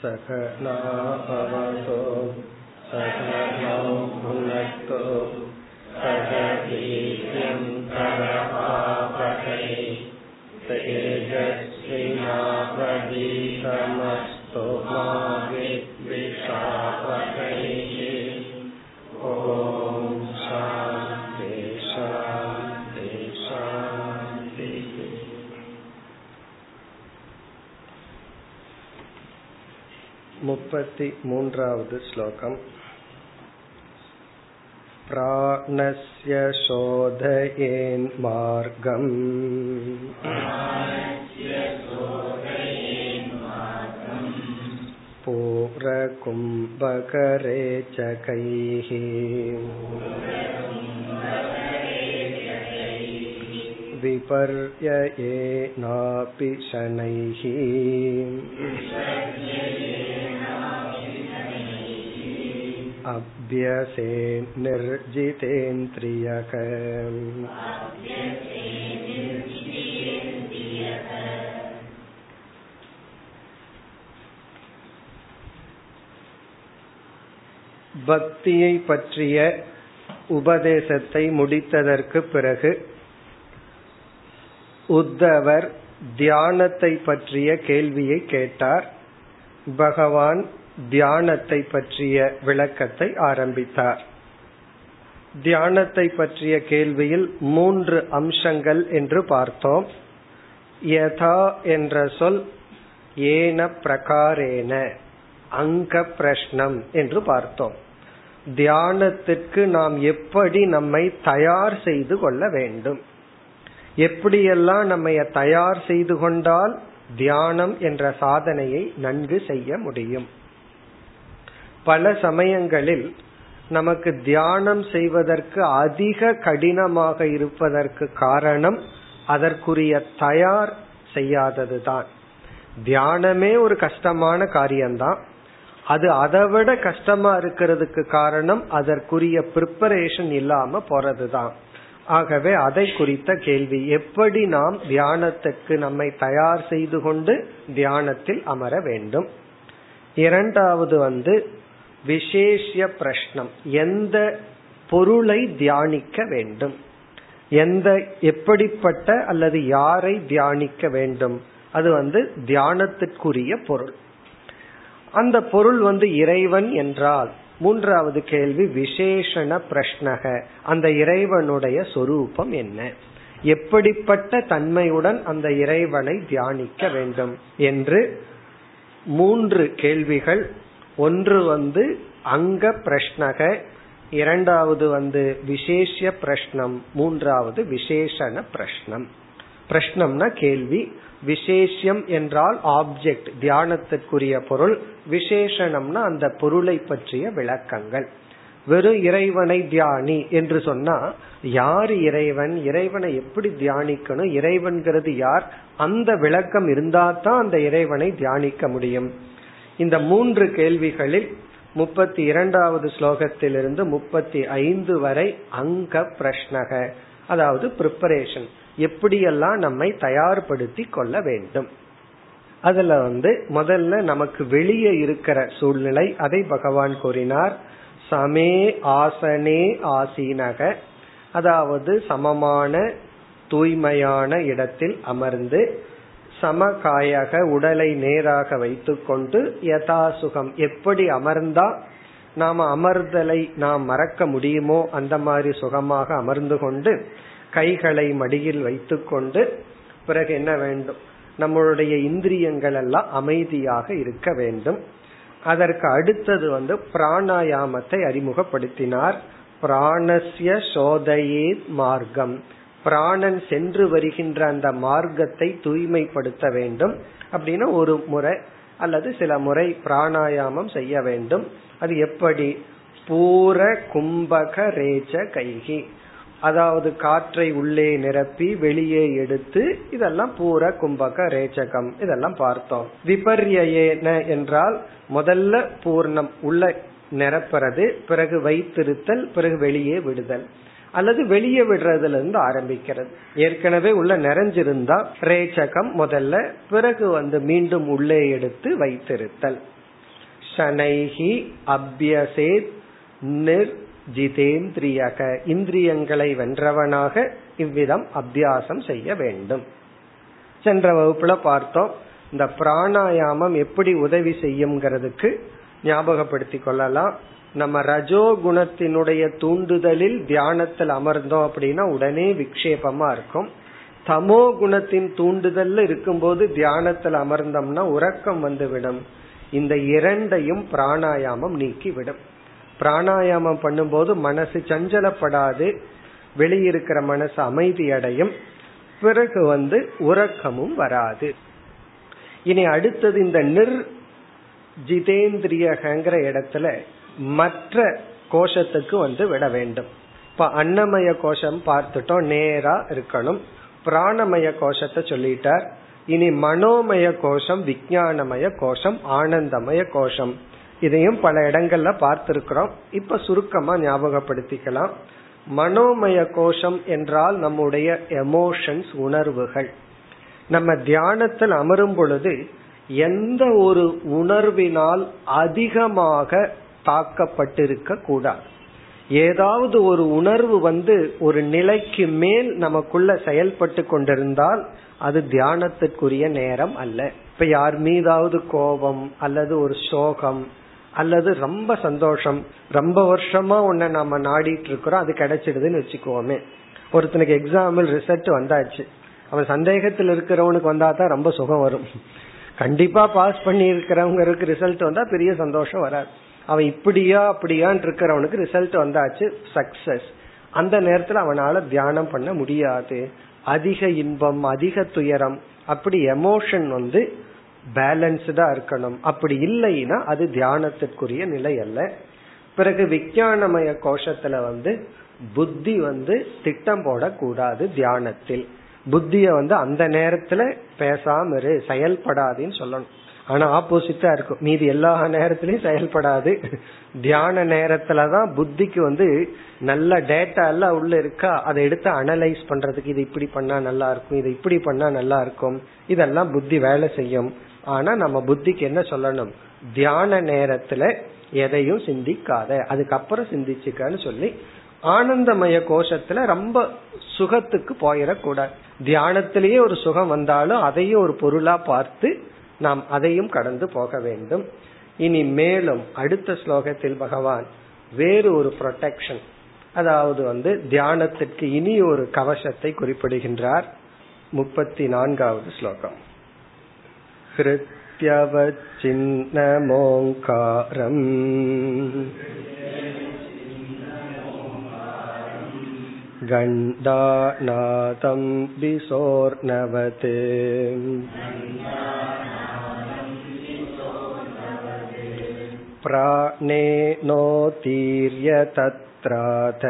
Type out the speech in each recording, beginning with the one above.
சகனா பவதோ சகனௌ புனக்தோ சகவீர்யம் கரவாவஹை தேஜஸ்வி பிரதீதமஸ்து மா வித்விஷாவஹை. ஓம் சாந்தி சாந்தி சாந்தி. முப்பத்தி மூன்றாவது ஸ்லோகம். பிராணஸ்ய சோதயேன் மார்கம் பூரகும்பகரே சகைஹி விபர்யயேனாபி ஷனைஹி அப்யசே நிர்ஜிதேந்திரியக. பக்தியை பற்றிய உபதேசத்தை முடித்ததற்கு பிறகு உத்தவர் தியானத்தை பற்றிய கேள்வியை கேட்டார். பகவான் தியானத்தை பற்றிய விளக்கத்தை ஆரம்பித்தார். தியானத்தை பற்றிய கேள்வியில் 3 அம்சங்கள் என்று பார்த்தோம். யதா என்ற சொல் ஏன பிரகாரேன அங்க பிரஷ்னம் என்று பார்த்தோம். தியானத்திற்கு நாம் எப்படி நம்மை தயார் செய்து கொள்ள வேண்டும், எப்படியெல்லாம் நம்மை தயார் செய்து கொண்டால் தியானம் என்ற சாதனையை நன்கு செய்ய முடியும். பல சமயங்களில் நமக்கு தியானம் செய்வதற்கு அதிக கடினமாக இருப்பதற்கு காரணம் அதற்குரிய தயார் செய்யாததுதான். தியானமே ஒரு கஷ்டமான காரியம்தான். அது அதைவிட கஷ்டமா இருக்கிறதுக்கு காரணம் அதற்குரிய பிரிப்பரேஷன் இல்லாம போறதுதான். ஆகவே அதை குறித்த கேள்வி, எப்படி நாம் தியானத்துக்கு நம்மை தயார் செய்து கொண்டு தியானத்தில் அமர வேண்டும். இரண்டாவது விசேஷ பிரஷ்னம், எந்த பொருளை தியானிக்க வேண்டும், எப்படிப்பட்ட அல்லது யாரை தியானிக்க வேண்டும், அது தியானத்திற்குரிய பொருள், அந்த பொருள் இறைவன் என்றால். மூன்றாவது கேள்வி விசேஷண பிரஷ்னக, அந்த இறைவனுடைய சொரூபம் என்ன, எப்படிப்பட்ட தன்மையுடன் அந்த இறைவனை தியானிக்க வேண்டும் என்று 3 கேள்விகள். ஒன்று அங்க பிரஷ்னக, இரண்டாவது விசேஷ பிரஷ்னம், மூன்றாவது விசேஷண பிரஷ்னம். பிரஷ்னம்னா கேள்வி, விசேஷம் என்றால் ஆப்ஜெக்ட், தியானத்திற்குரிய பொருள், விசேஷணம்னா அந்த பொருளை பற்றிய விளக்கங்கள். வெறும் இறைவனை தியானி என்று சொன்னா யார் இறைவன், இறைவனை எப்படி தியானிக்கணும், இறைவன்கிறது யார், அந்த விளக்கம் இருந்தால்தான் அந்த இறைவனை தியானிக்க முடியும். இந்த 3 கேள்விகளில் 32வது ஸ்லோகத்திலிருந்து 35 வரை அங்க பிரஷ்னக, அதாவது பிரிப்பரேஷன், எப்படியெல்லாம் நம்மை தயார்படுத்தி கொள்ள வேண்டும். அதுல முதல்ல நமக்கு வெளியே இருக்கிற சூழ்நிலை, அதை பகவான் கூறினார். சமே ஆசனே ஆசீனக, அதாவது சமமான தூய்மையான இடத்தில் அமர்ந்து, சமகாயாக உடலை நேராக வைத்துக்கொண்டு, யதாசுகம் எப்படி அமர்ந்தா நாம அமர்தலை நாம் மறக்க முடியுமோ அந்த மாதிரி சுகமாக அமர்ந்து கொண்டு, கைகளை மடியில் வைத்துக்கொண்டு, பிறகு என்ன வேண்டும், நம்மளுடைய இந்திரியங்கள் எல்லாம் அமைதியாக இருக்க வேண்டும். அதற்கு அடுத்தது பிராணாயாமத்தை அறிமுகப்படுத்தினார். பிராணஸ்ய சோதயே மார்க்கம், பிராணன் சென்று வருகின்ற அந்த மார்க்கத்தை தூய்மைப்படுத்த வேண்டும். அப்படின்னா ஒரு முறை அல்லது சில முறை பிராணாயாமம் செய்ய வேண்டும். அது எப்படி, பூர கும்பக ரேஜ கைகி, அதாவது காற்றை உள்ளே நிரப்பி வெளியே எடுத்து, இதெல்லாம் பூர கும்பக ரேச்சகம், இதெல்லாம் பார்த்தோம். விபர்யேன என்றால் முதல்ல பூர்ணம் உள்ள நிரப்புறது, பிறகு வைத்திருத்தல், பிறகு வெளியே விடுதல், அல்லது வெளியே விடுறதுல இருந்து ஆரம்பிக்கிறது. ஏற்கனவே உள்ள நிறைஞ்சிருந்தா ரேச்சகம் முதல்ல, பிறகு மீண்டும் உள்ளே எடுத்து வைத்திருத்தல். சனைஹி அப்யசேத் நிர்ஜிதேந்திரியக, இந்திரியங்களை வென்றவனாக இவ்விதம் அபியாசம் செய்ய வேண்டும். சென்ற வகுப்புல பார்த்தோம் இந்த பிராணாயாமம் எப்படி உதவி செய்யுங்கிறதுக்கு ஞாபகப்படுத்திக் கொள்ளலாம். நம்ம ரஜோ குணத்தினுடைய தூண்டுதலில் தியானத்தில் அமர்ந்தோம் அப்படின்னா உடனே விக்ஷேபமா இருக்கும். தமோ குணத்தின் தூண்டுதல்ல இருக்கும்போது தியானத்தில் அமர்ந்தோம்னா உறக்கம் வந்துவிடும். இந்த இரண்டையும் பிராணாயாமம் நீக்கிவிடும். பிராணாயாமம் பண்ணும்போது மனசு சஞ்சலப்படாது, வெளியிருக்கிற மனசு அமைதியடையும். பிறகு உறக்கமும் வராது. இனி அடுத்தது இந்த நிர்ஜிதேந்திரியங்கிற இடத்துல மற்ற கோஷத்துக்கு விட வேண்டும். இப்ப அன்னமய கோஷம் பார்த்துட்டோம், நேரா இருக்கணும். பிராணமய கோஷத்தை சொல்லிட்டார். இனி மனோமய கோஷம், விஞ்ஞானமய கோஷம், ஆனந்தமய கோஷம், இதையும் பல இடங்கள்ல பார்த்திருக்கிறோம். இப்ப சுருக்கமா ஞாபகப்படுத்திக்கலாம். மனோமய கோஷம் என்றால் நம்முடைய எமோஷன்ஸ், உணர்வுகள். நம்ம தியானத்தில் அமரும் பொழுது எந்த ஒரு உணர்வினால் அதிகமாக தாக்கப்பட்டிருக்க கூடாது. ஏதாவது ஒரு உணர்வு ஒரு நிலைக்கு மேல் நமக்குள்ள செயல்பட்டு கொண்டிருந்தால் அது தியானத்திற்குரிய நேரம் அல்ல. இப்ப யார் மீதாவது கோபம் அல்லது ஒரு சோகம் அல்லது ரொம்ப சந்தோஷம், ரொம்ப வருஷமா உன்னை நம்ம நாடிட்டு இருக்கிறோம், அது கிடைச்சிடுதுன்னு வச்சுக்கோமே. ஒருத்தனுக்கு எக்ஸாம்பிள் ரிசல்ட் வந்தாச்சு, அவன் சந்தேகத்தில் இருக்கிறவனுக்கு வந்தா தான் ரொம்ப சுகம் வரும். கண்டிப்பா பாஸ் பண்ணி இருக்கிறவங்களுக்கு ரிசல்ட் வந்தா பெரிய சந்தோஷம் வராது. அவன் இப்படியா அப்படியான் இருக்கிறவனுக்கு ரிசல்ட் வந்தாச்சு, சக்சஸ். அந்த நேரத்துல அவனால தியானம் பண்ண முடியாது. அதிக இன்பம், அதிக துயரம், அப்படி எமோஷன் பேலன்ஸ்டா இருக்கணும். அப்படி இல்லைன்னா அது தியானத்திற்குரிய நிலை அல்ல. பிறகு விஞ்ஞானமய கோஷத்துல புத்தி திட்டம் போடக்கூடாது. தியானத்தில் புத்திய அந்த நேரத்துல பேசாம இரு, செயல்படாதுன்னு சொல்லணும். ஆனா ஆப்போசிட்டா இருக்கும், மீதி எல்லா நேரத்திலயும் செயல்படாது. தியான நேரத்துலதான் புத்திக்கு நல்ல டேட்டா எல்லாம் உள்ள இருக்கா, அதை எடுத்து அனலைஸ் பண்றதுக்கு இது இப்படி பண்ணா நல்லா இருக்கும், இது இப்படி பண்ணா நல்லா இருக்கும், இதெல்லாம் புத்தி வேலை செய்யும். ஆனா நம்ம புத்திக்கு என்ன சொல்லணும், தியான நேரத்துல எதையும் சிந்திக்காத, அதுக்கப்புறம் சிந்திச்சுக்கான்னு சொல்லி. ஆனந்தமய கோஷத்துல ரொம்ப சுகத்துக்கு போயிடக்கூடாது. தியானத்திலேயே ஒரு சுகம் வந்தாலும் அதையும் ஒரு பொருளா பார்த்து நாம் அதையும் கடந்து போக வேண்டும். இனி மேலும் அடுத்த ஸ்லோகத்தில் பகவான் வேறு ஒரு ப்ரொடெக்ஷன், அதாவது தியானத்திற்கு இனி ஒரு கவசத்தை குறிப்பிடுகின்றார். 34வது ஸ்லோகம். ஹிருத்யவச்சின்னமோங்காரம் கண்டாநாதம் விசோர்ணவதே பிராணேனோதீர்ய தத்ராத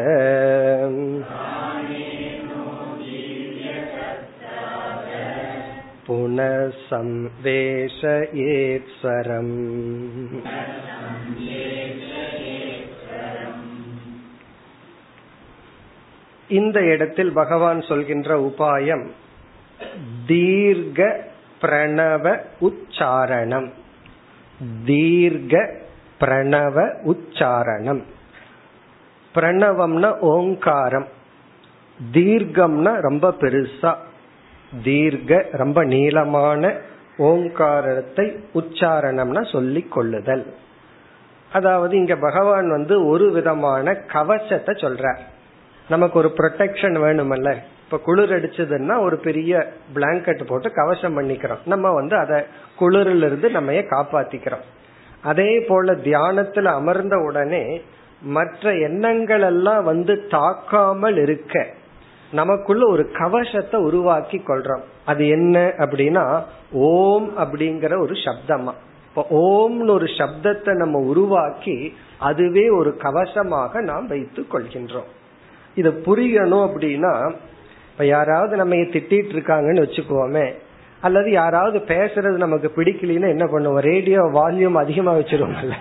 புனசம்வேஷயேத்ஸ்வரம். இந்த இடத்தில் பகவான் சொல்கின்ற உபாயம் தீர்க்க பிரணவ உச்சாரணம். தீர்க்க பிரணவ உச்சாரணம். பிரணவம்னா ஓங்காரம், தீர்க்கம்னா ரொம்ப பெருசா, தீர்க்க ரொம்ப நீளமான ஓங்காரத்தை உச்சாரணம்னா சொல்லிக் கொள்ளுதல். அதாவது இங்க பகவான் ஒரு விதமான கவசத்தை சொல்றார். நமக்கு ஒரு ப்ரொடெக்ஷன் வேணுமல்ல. இப்ப குளிர் அடிச்சதுன்னா ஒரு பெரிய பிளாங்கெட் போட்டு கவசம் பண்ணிக்கிறோம். நம்ம அத குளிரில இருந்து நம்ம காப்பாத்திக்கிறோம். அதே போல தியானத்துல அமர்ந்த உடனே மற்ற எண்ணங்கள் எல்லாம் தாக்காமல் இருக்க நமக்குள்ள ஒரு கவசத்தை உருவாக்கி கொள்றோம். அது என்ன அப்படின்னா ஓம் அப்படிங்கிற ஒரு சப்தமா. இப்ப ஓம்னு ஒரு சப்தத்தை நம்ம உருவாக்கி அதுவே ஒரு கவசமாக நாம் வைத்து கொள்கின்றோம். இத புரியணும் அப்படின்னா இப்ப யாராவது நம்ம திட்டிட்டு இருக்காங்கன்னு வச்சுக்கோமே, அல்லது யாராவது பேசுறது நமக்கு பிடிக்கலன்னா என்ன பண்ணுவோம், ரேடியோ வால்யூம் அதிகமா வச்சிருவோம்ல,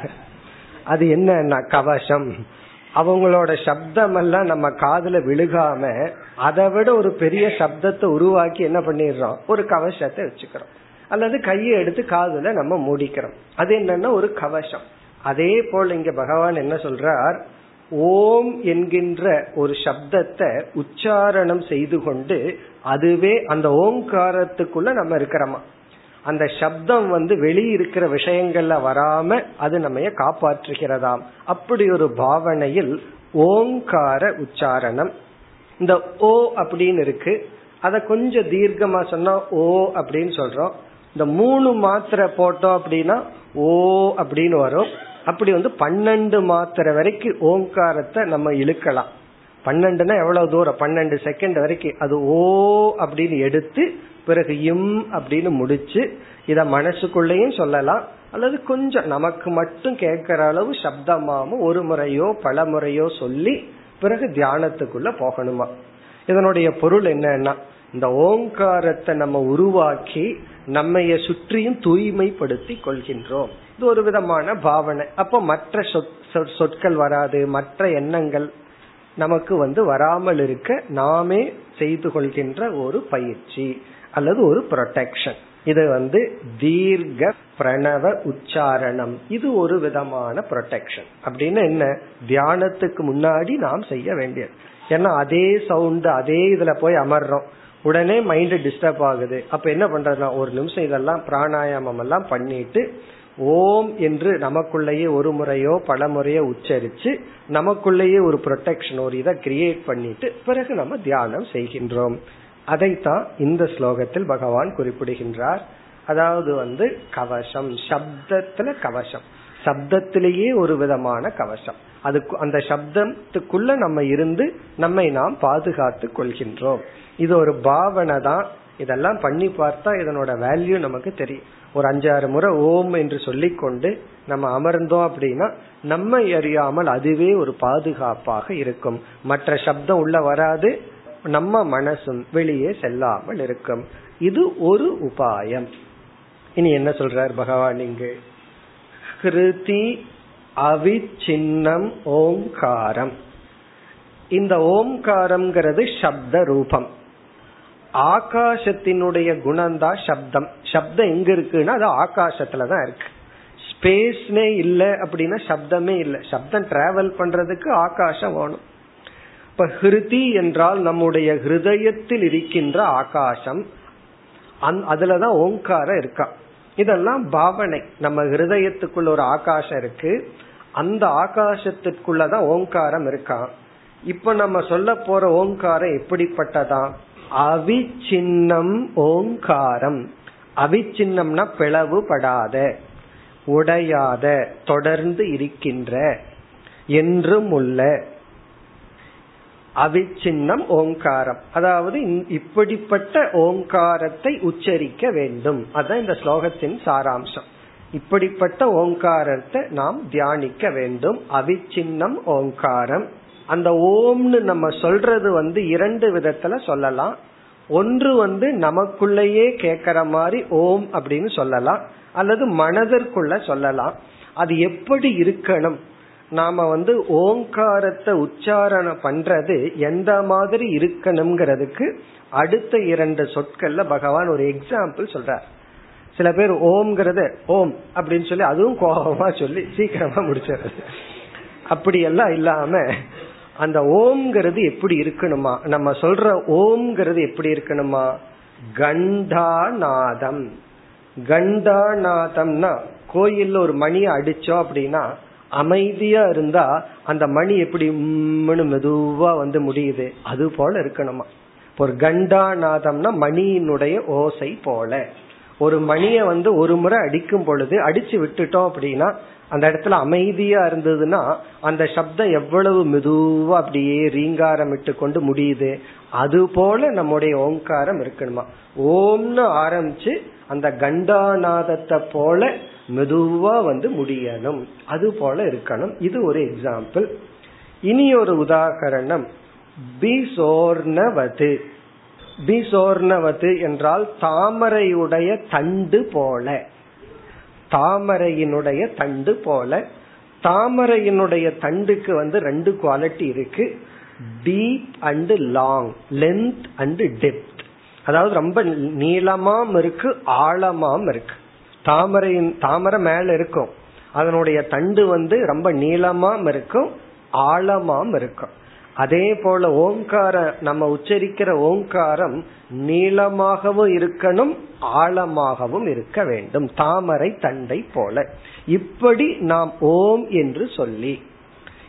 அது என்னன்னா கவசம். அவங்களோட சப்தம் எல்லாம் நம்ம காதுல விழுகாம அதை விட ஒரு பெரிய சப்தத்தை உருவாக்கி என்ன பண்ணிடுறோம், ஒரு கவசத்தை வச்சுக்கிறோம். அல்லது கையை எடுத்து காதுல நம்ம மூடிக்கிறோம். அது என்னன்னா ஒரு கவசம். அதே போல் இங்க பகவான் என்ன சொல்றார், ஓம் என்கின்ற ஒரு சப்தத்தை உச்சாரணம் செய்து கொண்டு அதுவே அந்த ஓங்காரத்துக்குள்ள நம்ம இருக்கிறோமா, அந்த சப்தம் வெளியிருக்கிற விஷயங்கள்ல வராம அது நம்ம காப்பாற்றுகிறதாம். அப்படி ஒரு பாவனையில் ஓங்கார உச்சாரணம். இந்த ஓ அப்படின்னு இருக்கு, அத கொஞ்சம் தீர்க்கமா சொன்னா ஓ அப்படின்னு சொல்றோம். இந்த 3 மாத்திரை போட்டோம் அப்படின்னா ஓ அப்படின்னு வரும். அப்படி 12 மாத்திரை வரைக்கும் ஓங்காரத்தை நம்ம இழுக்கலாம். 12னா எவ்வளவு தூரம், 12 செகண்ட் வரைக்கும் அது ஓ அப்படின்னு எடுத்து பிறகு இம் அப்படின்னு முடிச்சு இத மனசுக்குள்ளேயும் சொல்லலாம், அல்லது கொஞ்சம் நமக்கு மட்டும் கேட்கிற அளவு சப்தமாவும் ஒரு முறையோ பல முறையோ சொல்லி பிறகு தியானத்துக்குள்ள போகணுமா. இதனுடைய பொருள் என்னன்னா, இந்த ஓங்காரத்தை நம்ம உருவாக்கி நம்மைய சுற்றியும் தூய்மைப்படுத்தி கொள்கின்றோம். இது ஒரு விதமான பாவனை. அப்ப மற்ற சொற்கள் வராது, மற்ற எண்ணங்கள் நமக்கு வராமல் இருக்க நாமே செய்து கொள்கின்ற ஒரு பயிற்சி அல்லது ஒரு ப்ரொடெக்ஷன். இது தீர்க்க பிரணவ உச்சாரணம். இது ஒரு விதமான ப்ரொடெக்ஷன். அப்படின்னு என்ன, தியானத்துக்கு முன்னாடி நாம் செய்ய வேண்டியது. ஏன்னா அதே சவுண்டு அதே இதுல போய் அமர்றோம், உடனே மைண்ட் டிஸ்டர்ப் ஆகுது. அப்ப என்ன பண்றதுன்னா, ஒரு நிமிஷம் இதெல்லாம் பிராணாயாமம் எல்லாம் பண்ணிட்டு ஓம் என்று நமக்குள்ளேயே ஒரு முறையோ பல முறையோ உச்சரிச்சு நமக்குள்ளேயே ஒரு ப்ரொடெக்ஷன் ஒரு இதை கிரியேட் பண்ணிட்டு பிறகு நம்ம தியானம் செய்கின்றோம். அதைத்தான் இந்த ஸ்லோகத்தில் பகவான் குறிப்பிடுகின்றார். அதாவது கவசம், சப்தத்துல கவசம், சப்தத்திலேயே ஒரு விதமான கவசம். அதுக்கு அந்த சப்தத்துக்குள்ள நம்ம இருந்து நம்மை நாம் பாதுகாத்து கொள்கின்றோம். இது ஒரு பாவனை தான். இதெல்லாம் பண்ணி பார்த்தா இதனோட வேல்யூ நமக்கு தெரியும். ஒரு 5-6 முறை ஓம் என்று சொல்லி கொண்டு நம்ம அமர்ந்தோம் அப்படின்னா நம்மை அறியாமல் அதுவே ஒரு பாதுகாப்பாக இருக்கும். மற்ற சப்தம் உள்ள வராது, நம்ம மனசும் வெளியே செல்லாமல் இருக்கும். இது ஒரு உபாயம். இனி என்ன சொல்றார் பகவான் இங்கு, கிருதி அவிச்சின்னம் ஓங்காரம். இந்த ஓம்காரம்ங்கிறது சப்த ரூபம். ஆகாசத்தினுடைய குணந்தா சப்தம். சப்தம் எங்க இருக்குன்னா அது ஆகாசத்துலதான் இருக்கு. ஸ்பேஸ்னே இல்லை அப்படின்னா சப்தமே இல்லை. சப்தம் டிராவல் பண்றதுக்கு ஆகாசம் வேணும். இப்ப ஹிருதி என்றால் நம்முடைய ஹிருதயத்தில் இருக்கின்ற ஆகாசம், அதுலதான் ஓங்காரம் இருக்கா. இதெல்லாம் பாவனை. நம்ம ஹிருதயத்துக்குள்ள ஒரு ஆகாசம் இருக்கு, அந்த ஆகாசத்திற்குள்ளதான் ஓங்காரம் இருக்கா. இப்ப நம்ம சொல்ல போற ஓங்காரம் எப்படிப்பட்டதான், அவிச்சின்னம் ஓங்காரம். அவிச்சின்னம்னா பிளவுபடாத, உடையாத, தொடர்ந்து இருக்கின்ற, என்றும் உள்ள அவிச்சின்னம் ஓங்காரம். அதாவது இப்படிப்பட்ட ஓங்காரத்தை உச்சரிக்க வேண்டும். அதான் இந்த ஸ்லோகத்தின் சாராம்சம். இப்படிப்பட்ட ஓங்காரத்தை நாம் தியானிக்க வேண்டும். அவிச்சின்னம் ஓங்காரம். அந்த ஓம்னு நம்ம சொல்றது 2 விதத்துல சொல்லலாம். ஒன்று நமக்குள்ளேயே கேட்கிற மாதிரி ஓம் அப்படின்னு சொல்லலாம், அல்லது மனதிற்குள்ள சொல்லலாம். அது எப்படி இருக்கணும், நாம ஓங்காரத்தை உச்சாரணம் பண்றது எந்த மாதிரி இருக்கணும்ங்கிறதுக்கு அடுத்த 2 சொற்கள்ல பகவான் ஒரு எக்ஸாம்பிள் சொல்றார். சில பேர் ஓம்ங்கிறது ஓம் அப்படின்னு சொல்லி அதுவும் கோபமா சொல்லி சீக்கிரமா முடிச்சிடுறது. அப்படியெல்லாம் இல்லாம அந்த ஓம்ங்கிறது எப்படி இருக்கணுமா, நம்ம சொல்ற ஓம்ங்கிறது எப்படி இருக்கணுமா, கண்டாநாதம். கண்டாநாதம்னா கோயில்ல ஒரு மணியை அடிச்சோம் அப்படின்னா அமைதியா இருந்தா அந்த மணி எப்படி மெதுவா முடியுது, அது போல இருக்கணுமா. ஒரு கண்டாநாதம்னா மணியினுடைய ஓசை போல. ஒரு மணிய ஒரு முறை அடிக்கும் பொழுது அடிச்சு விட்டுட்டோம் அப்படின்னா அந்த இடத்துல அமைதியா இருந்ததுன்னா அந்த சப்தம் எவ்வளவு மெதுவா அப்படியே ரீங்காரம் இட்டு கொண்டு முடியுது, அது போல நம்முடைய ஓங்காரம் இருக்கணுமா. ஓம்னு ஆரம்பிச்சு அந்த கண்டாநாதத்தை போல மெதுவா முடியணும், அது போல இருக்கணும். இது ஒரு எக்ஸாம்பிள். இனி ஒரு உதாகரணம், பிசோர்ணவது. பிசோர்ணவது என்றால் தாமரையுடைய தண்டு போல. தாமரையினுடைய தண்டு போல. தாமரையினுடைய தண்டுக்கு 2 குவாலிட்டி இருக்கு, deep and long, length and depth. அதாவது ரொம்ப நீளமாம் இருக்கு, ஆழமாம் இருக்கு. தாமரையின் தாமரை மேல இருக்கும், அதனுடைய தண்டு ரொம்ப நீளமாம் இருக்கும், ஆழமாம் இருக்கும். அதே போல ஓங்கார நம்ம உச்சரிக்கிற ஓங்காரம் நீளமாகவும் இருக்கணும், ஆழமாகவும் இருக்க வேண்டும், தாமரை தண்டை போல. இப்படி நாம் ஓம் என்று சொல்லி,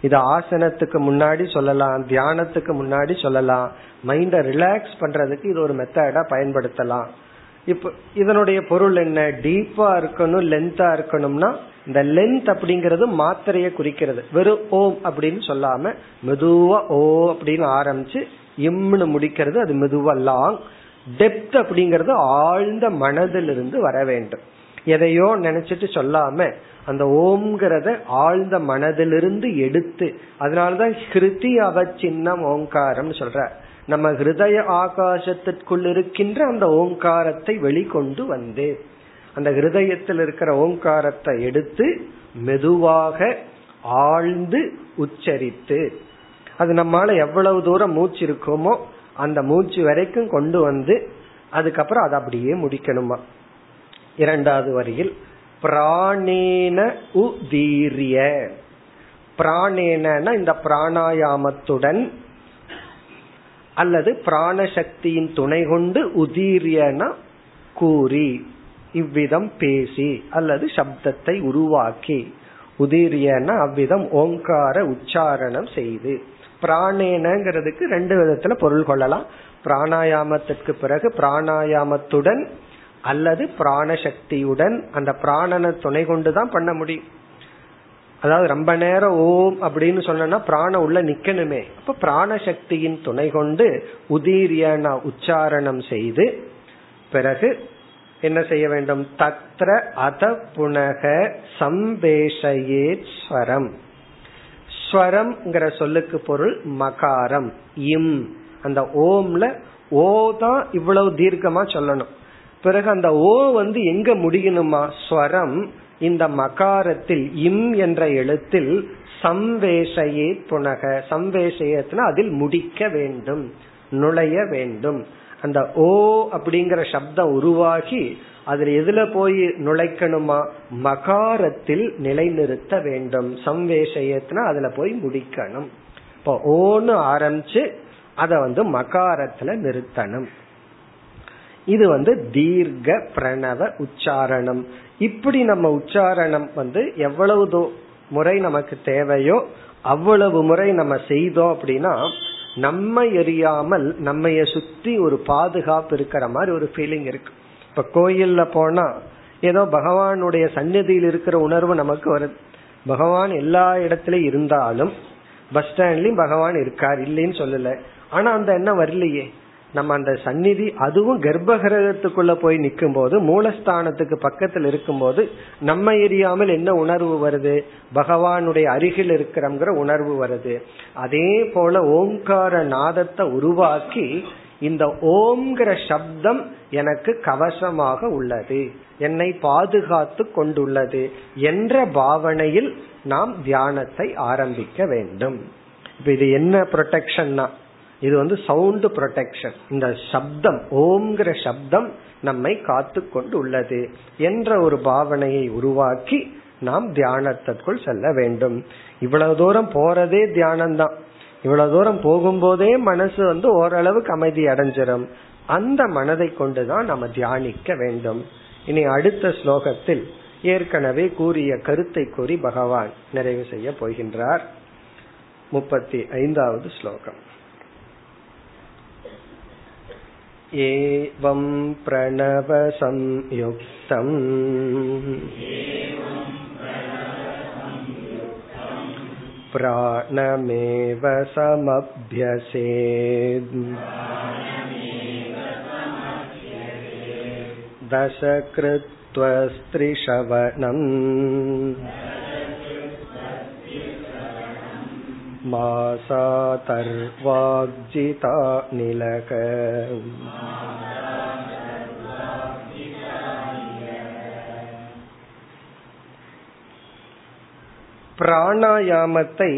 இது ஆசனத்துக்கு முன்னாடி சொல்லலாம், தியானத்துக்கு முன்னாடி சொல்லலாம், மைண்டை ரிலாக்ஸ் பண்றதுக்கு இது ஒரு மெத்தடா பயன்படுத்தலாம். இப்போ இதனுடைய பொருள் என்ன? டீப்பா இருக்கணும், லென்த்தா இருக்கணும்னா இந்த லென்த் அப்படிங்கறது மாத்திரையை குறிக்கிறது. வெறும் ஓம் அப்படின்னு சொல்லாம மெதுவா ஓ அப்படின்னு ஆரம்பிச்சு இம்னு முடிக்கிறது, அது மெதுவா லாங். டெப்த் அப்படிங்கறது ஆழ்ந்த மனதிலிருந்து வர வேண்டும், எதையோ நினைச்சிட்டு சொல்லாம அந்த ஓம்ங்கிறத ஆழ்ந்த மனதிலிருந்து எடுத்து. அதனாலதான் ஹிருதி அவச்சின்னம் ஓங்காரம் சொல்ற, நம்ம ஹிருதய ஆகாசத்திற்குள் இருக்கின்ற அந்த ஓங்காரத்தை வெளிக்கொண்டு வந்து அந்த ஹிருதயத்தில் இருக்கிற ஓங்காரத்தை எடுத்து மெதுவாக ஆழ்ந்து உச்சரித்து, அது நம்மால எவ்வளவு தூரம் மூச்சு இருக்குமோ அந்த மூச்சு வரைக்கும் கொண்டு வந்து அதுக்கப்புறம் அதை அப்படியே முடிக்கணுமா. இரண்டாவது வரியில் பிராணேன உதீரிய, பிராணேன இந்த பிராணாயாமத்துடன் அல்லது பிராணசக்தியின் துணை கொண்டு, உதீரியன கூறி, இவ்விதம் பேசி அல்லது சப்தத்தை உருவாக்கி, உதீரியன அவ்விதம் ஓங்கார உச்சாரணம் செய்து. பிராணேனங்கிறதுக்கு ரெண்டு விதத்துல பொருள் கொள்ளலாம், பிராணாயாமத்திற்கு பிறகு பிராணாயாமத்துடன் அல்லது பிராணசக்தியுடன். அந்த பிராணனை துணை கொண்டுதான் பண்ண முடியும். அதாவது ரொம்ப நேரம் ஓம் அப்படின்னு சொன்னா பிராண உள்ள நிக்கணுமே, அப்ப பிராணசக்தியின் துணை கொண்டு உதீரியன உச்சாரணம் செய்து, பிறகு என்ன செய்ய வேண்டும்? தத்ர அத புனக சம்பேஷயே ஸ்வரம். ஸ்வரம்ங்கிற சொல்லுக்கு பொருள் மகாரம், இம். அந்த ஓம்ல ஓ தான் இவ்வளவு தீர்க்கமா சொல்லணும். பிறகு அந்த ஓ எங்க முடியணுமா? ஸ்வரம் இந்த மகாரத்தில், இம் என்ற எழுத்தில். சம்வேஷயே புனக, சம்வேஷயத்னா அதில் முடிக்க வேண்டும், நுழைய வேண்டும். அந்த ஓ அப்படிங்கிற சப்தம் உருவாகி அதுல எதுல போய் நுழைக்கணுமா? மகாரத்தில் நிலைநிறுத்த வேண்டும். சம்வேஷயத்னா அதுல போய் முடிக்கணும். இப்போ ஓன்னு ஆரம்பிச்சு அதை மகாரத்துல நிறுத்தணும். இது தீர்க்க பிரணவ உச்சாரணம். இப்படி நம்ம உச்சாரணம் எவ்வளவு முறை நமக்கு தேவையோ அவ்வளவு முறை நம்ம செய்தோம் அப்படின்னா நம்ம எரியாமல் நம்மைய சுத்தி ஒரு பாதுகாப்பு இருக்கிற மாதிரி ஒரு ஃபீலிங் இருக்கு. இப்ப கோயில்ல போனா ஏதோ பகவானுடைய சந்நிதியில் இருக்கிற உணர்வு நமக்கு வருது. பகவான் எல்லா இடத்துலயும் இருந்தாலும், பஸ் ஸ்டாண்ட்லயும் பகவான் இருக்கார், இல்லைன்னு சொல்லல, ஆனா அந்த எண்ணம் வரலையே. நம்ம அந்த சந்நிதி, அதுவும் கர்ப்பகிரகத்துக்குள்ள போய் நிற்கும் போது, மூலஸ்தானத்துக்கு பக்கத்தில் இருக்கும் போது நம்ம எரியாமல் என்ன உணர்வு வருது? பகவானுடைய அருகில் இருக்கிறோங்கிற உணர்வு வருது. அதே போல ஓம்கார நாதத்தை உருவாக்கி இந்த ஓம்ங்கிற சப்தம் எனக்கு கவசமாக உள்ளது, என்னை பாதுகாத்து கொண்டுள்ளது என்ற பாவனையில் நாம் தியானத்தை ஆரம்பிக்க வேண்டும். இப்ப இது என்ன ப்ரொடெக்ஷன்னா, இது சவுண்ட் ப்ரொடெக்ஷன். இந்த சப்தம், ஓம்ங்கிற சப்தம் நம்மை காத்து கொண்டு உள்ளது என்ற ஒரு பாவனையை உருவாக்கி நாம் தியானத்திற்குள் செல்ல வேண்டும். இவ்வளவு தூரம் போறதே தியானம்தான். இவ்வளவு தூரம் போகும்போதே மனசு ஓரளவுக்கு அமைதி அடைஞ்சிடும். அந்த மனதை கொண்டுதான் நம்ம தியானிக்க வேண்டும். இனி அடுத்த ஸ்லோகத்தில் ஏற்கனவே கூறிய கருத்தை கூறி பகவான் நிறைவு செய்ய போகின்றார். 35வது ஸ்லோகம். ஏவம் ப்ரணவ சம்யுக்தம் ப்ராணமேவ சமப்யசேத் தசக்ருத்வஸ்த்ரிஷவணம் மாசாதர்வாக்ஜிதா நிலக. பிராணாயாமத்தை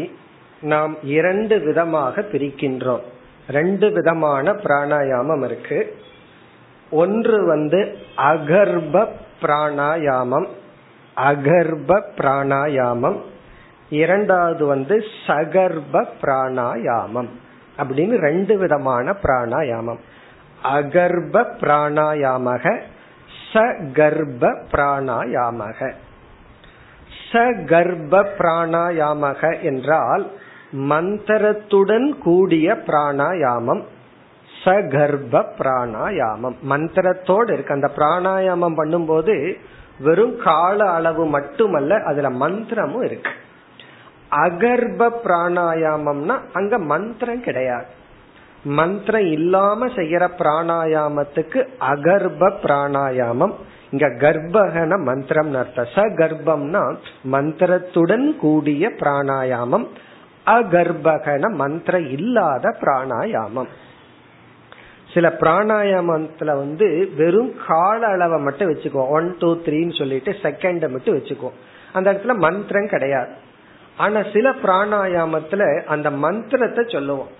நாம் இரண்டு விதமாக பிரிக்கின்றோம். ரெண்டு விதமான பிராணாயாமம் இருக்கு. ஒன்று அகர்ப்ப பிராணாயாமம், அகர்ப்ப பிராணாயாமம். இரண்டாவது சகர்ப்ப பிராணாயாமம். அப்படின்னு ரெண்டு விதமான பிராணாயாமம். அகர்ப்ப பிராணாயாமக, சகர்ப்ப பிராணாயாமக. சகர்ப்ப பிராணாயாமக என்றால் மந்திரத்துடன் கூடிய பிராணாயாமம், சகர்ப்ப பிராணாயாமம். மந்திரத்தோடு இருக்கு. அந்த பிராணாயாமம் பண்ணும்போது வெறும் கால அளவு மட்டுமல்ல, அதுல மந்திரமும் இருக்கு. அகர்ப்ப பிராணாயாமம்னா அங்க மந்திரம் கிடையாது. மந்திரம் இல்லாம செய்யற பிராணாயாமத்துக்கு அகர்ப்ப பிராணாயாமம். இங்க கர்ப்பகன மந்திரம் அர்த்த. சகர்ப்பம்னா மந்திரத்துடன் கூடிய பிராணாயாமம், அகர்ப்பகன மந்திரம் இல்லாத பிராணாயாமம். சில பிராணாயாமத்துல வெறும் கால அளவை மட்டும் வச்சுக்குவோம், 1 2 3 சொல்லிட்டு செகண்ட மட்டும் வச்சுக்குவோம். அந்த இடத்துல மந்திரம் கிடையாது. ஆனா சில பிராணாயாமத்துல அந்த மந்திரத்தை சொல்லுவோம்.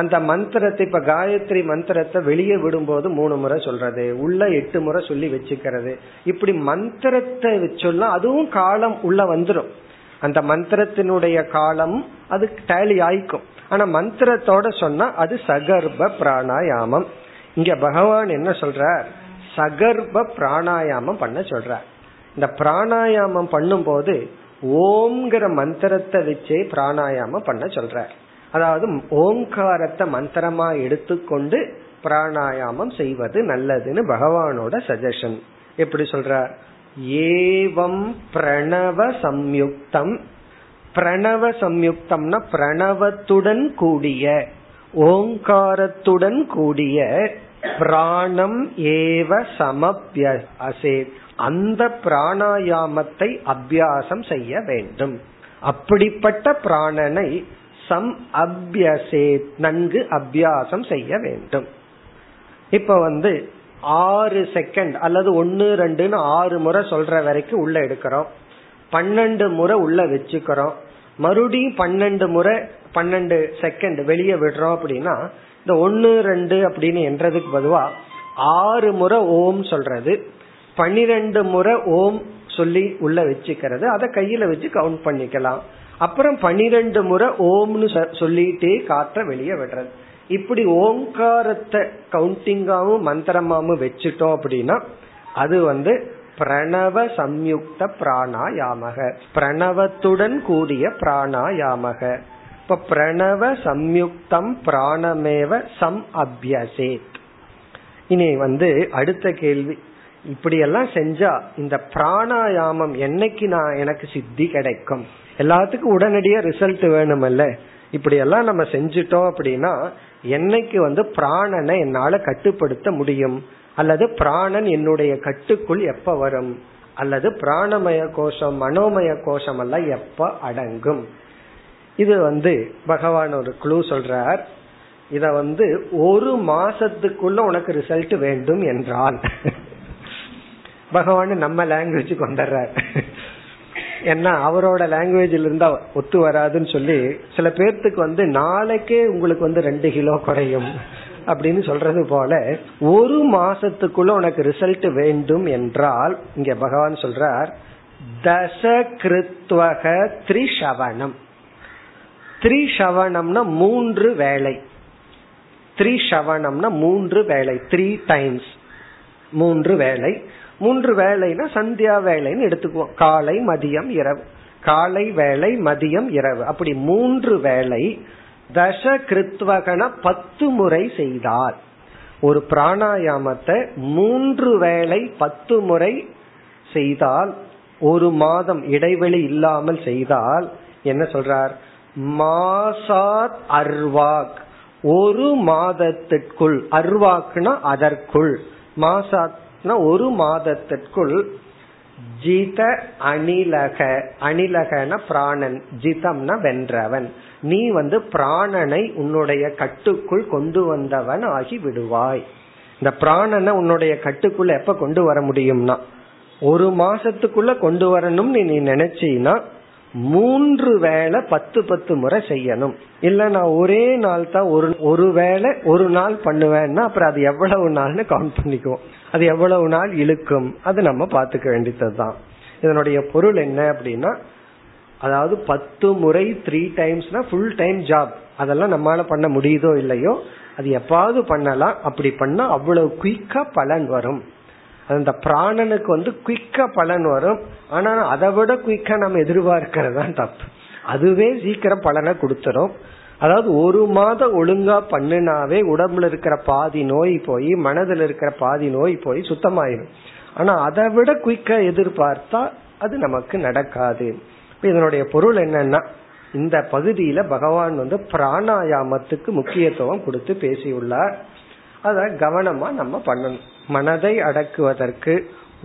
அந்த மந்திரத்தை, இப்ப காயத்ரி மந்திரத்தை வெளியே விடும்போது 3 முறை சொல்றது, உள்ள 8 முறை சொல்லி வச்சுக்கிறது. இப்படி மந்திரத்தை வச்சோம்னா அதுவும் காலம் உள்ள வந்துடும். அந்த மந்திரத்தினுடைய காலம் அது டேலி ஆயிக்கும். ஆனா மந்திரத்தோட சொன்னா அது சகர்ப்ப பிராணாயாமம். இங்க பகவான் என்ன சொல்றார்? சகர்ப்ப பிராணாயாமம் பண்ண சொல்றார். இந்த பிராணாயாமம் பண்ணும்போது ஓம்ங்கிற மந்திரத்தை வச்சே பிராணாயாமம் பண்ண சொல்றார். அதாவது ஓம்காரத்தை மந்திரமா எடுத்துக்கொண்டு பிராணாயாமம் செய்வது நல்லதுன்னு பகவானோட சஜஷன். எப்படி சொல்றார்? ஏவம் பிரணவ சம்யுக்தம். பிரணவ சம்யுக்தம்னா பிரணவத்துடன் கூடிய, ஓங்காரத்துடன் கூடிய பிராணம் ஏவ சமப்ய அசே. அந்த பிராணாயாமத்தை அபியாசம் செய்ய வேண்டும். அப்படிப்பட்ட பிராணனை சம் அபியசே, நன்கு அபியாசம் செய்ய வேண்டும். இப்ப 6 செகண்ட் அல்லது 1 2ன்னு 6 முறை சொல்ற வரைக்கும் உள்ள எடுக்கிறோம், 12 முறை உள்ள வச்சுக்கிறோம், மறுபடியும் 12 செகண்ட் வெளியே விடுறோம். அப்படின்னா இந்த 1 2 அப்படின்னு என்றதுக்கு பதுவா 6 முறை ஓம் சொல்றது, 12 முறை ஓம் சொல்லி உள்ள வச்சுக்கிறது, அதை கையில வச்சு கவுண்ட் பண்ணிக்கலாம். அப்புறம் 12 முறை ஓம்னு சொல்லிட்டு காற்ற வெளியே விடுறது. இப்படி ஓங்காரத்தை கவுண்டிங்காவும் மந்திரமாவும் வச்சுட்டோம் அப்படின்னா அது பிரணவ சம்யுக்த பிராணாயாமக, பிரணவத்துடன் கூடிய பிராணாயாமக. இப்ப பிரணவ சம்யுக்தம் பிராணமேவ சம் அபியசேத். இனி அடுத்த கேள்வி, இப்படியெல்லாம் செஞ்சா இந்த பிராணாயாமம் என்னைக்கு நான் எனக்கு சித்தி கிடைக்கும்? எல்லாத்துக்கும் உடனடியா ரிசல்ட் வேணுமல்ல. இப்படியெல்லாம் நம்ம செஞ்சுட்டோம் அப்படின்னா என்னைக்கு பிராணனை என்னால கட்டுப்படுத்த முடியும், அல்லது பிராணன் என்னுடைய கட்டுக்குள் எப்ப வரும், அல்லது பிராணமய கோஷம் மனோமய கோஷம் எல்லாம் எப்ப அடங்கும்? இது பகவான் ஒரு க்ளூ சொல்றார். இத 1 மாசத்துக்குள்ள உனக்கு ரிசல்ட் வேண்டும் என்றால், பகவான் நம்ம லாங்குவேஜ் கொண்டுறார். ஏன்னா அவரோட லாங்குவேஜ்ல இருந்தா ஒத்து வராதுன்னு சொல்லி சில பேர்த்துக்கு நாளைக்கே உங்களுக்கு 2 கிலோ குறையும் அப்படின்னு சொல்றது போல 1 மாசத்துக்குள்ள உனக்கு ரிசல்ட் வேண்டும் என்றால், இங்க பகவான் சொல்றார் தசகிருத்வக த்ரிஷவணம். த்ரிஷவணம்னா 3 வேளை. த்ரிஷவணம்னா 3 வேளை, 3 டைம்ஸ், 3 வேளை. 3 வேளைனா சந்தியா வேளைன்னு எடுத்துக்குவோம். காலை மதியம் இரவு, காலை வேளை மதியம் இரவு, அப்படி 3 வேளை. தசகிருத்வகன 10 முறை செய்தால், ஒரு பிராணாயாமத்தை 3 வேளை 10 முறை செய்தால், 1 மாதம் இடைவெளி இல்லாமல் செய்தால், என்ன சொல்றார்? மாசாத் அர்வாக், 1 மாதத்திற்குள். அர்வாக்னா அதற்குள், மாசாத் 1 மாதத்திற்குள். ஜித அணிலக, அணிலகன பிராணன், ஜிதம்னா வென்றவன், நீ பிராணனை உன்னுடைய கட்டுக்குள் கொண்டு வந்தவன் ஆகி விடுவாய். இந்த பிராணனை உன்னுடைய கட்டுக்குள்ள எப்ப கொண்டு வர முடியும்னா 1 மாசத்துக்குள்ள கொண்டு வரணும்னு நீ நினைச்சீன்னா மூன்று வேளை 10 முறை செய்யணும். இல்ல நான் ஒரே நாள் தான் ஒரு வேளை ஒரு நாள் பண்ணுவேன்னா அப்புறம் அது எவ்வளவு நாள்னு கவுண்ட் பண்ணிக்குவோம், அது எவ்வளவு நாள் இழுக்கும், அது நம்ம பாத்துக்க வேண்டியதுதான். இதனுடைய பொருள் என்ன அப்படின்னா, அதாவது 10 முறை 3 டைம்ஸ்னா ஃபுல் டைம் ஜாப், அதெல்லாம் நம்மளால பண்ண முடியுதோ இல்லையோ அது எப்பாவது பண்ணலாம். அப்படி பண்ணா அவ்வளவு குயிக்கா பலன் வரும். அந்த பிராணனுக்கு குயிக்கா பலன் வரும். ஆனா அதை விட குயிக்கா நம்ம எதிர்பார்க்கறதா தப்பு, அதுவே சீக்கிரம் பலனை கொடுத்துரும். அதாவது ஒரு மாதம் ஒழுங்கா பண்ணினாவே உடம்புல இருக்கிற பாதி நோய் போய் மனதில் இருக்கிற பாதி நோய் போய் சுத்தமாயிடும். ஆனா அதை விட குயிக்கா எதிர்பார்த்தா அது நமக்கு நடக்காது. இதனுடைய பொருள் என்னன்னா, இந்த பகுதியில பகவான் பிராணாயாமத்துக்கு முக்கியத்துவம் கொடுத்து பேசியுள்ளார். அத கவனமா நம்ம பண்ணணும். மனதை அடக்குவதற்கு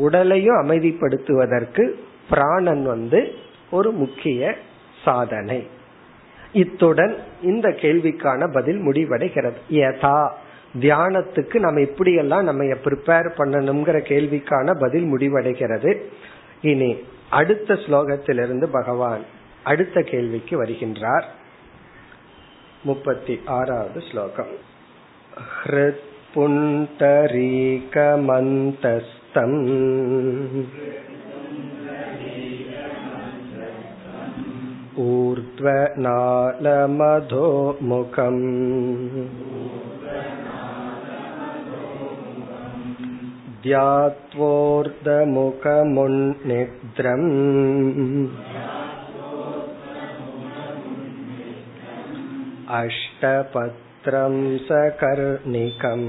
உடலையும் அமைதிப்படுத்துவதற்கு பிராணன் ஒரு முக்கிய சாதனை. இத்துடன் இந்த கேள்விக்கான பதில் முடிவடைகிறது. யதா தியானத்துக்கு நம்ம இப்படியெல்லாம் நம்ம ப்ரிப்பேர் பண்ணணுங்கிற கேள்விக்கான பதில் முடிவடைகிறது. இனி அடுத்த ஸ்லோகத்திலிருந்து பகவான் அடுத்த கேள்விக்கு வருகின்றார். 36வது ஸ்லோகம். ஹ்ருத்புண்டரீகமந்தஸ்தம் ஊர்த்வநாளமதோமுகம் த்யாத்வோர்தமுகமுன்னித்ரம் அஷ்டபத்ரம் சகர்ணிகம்.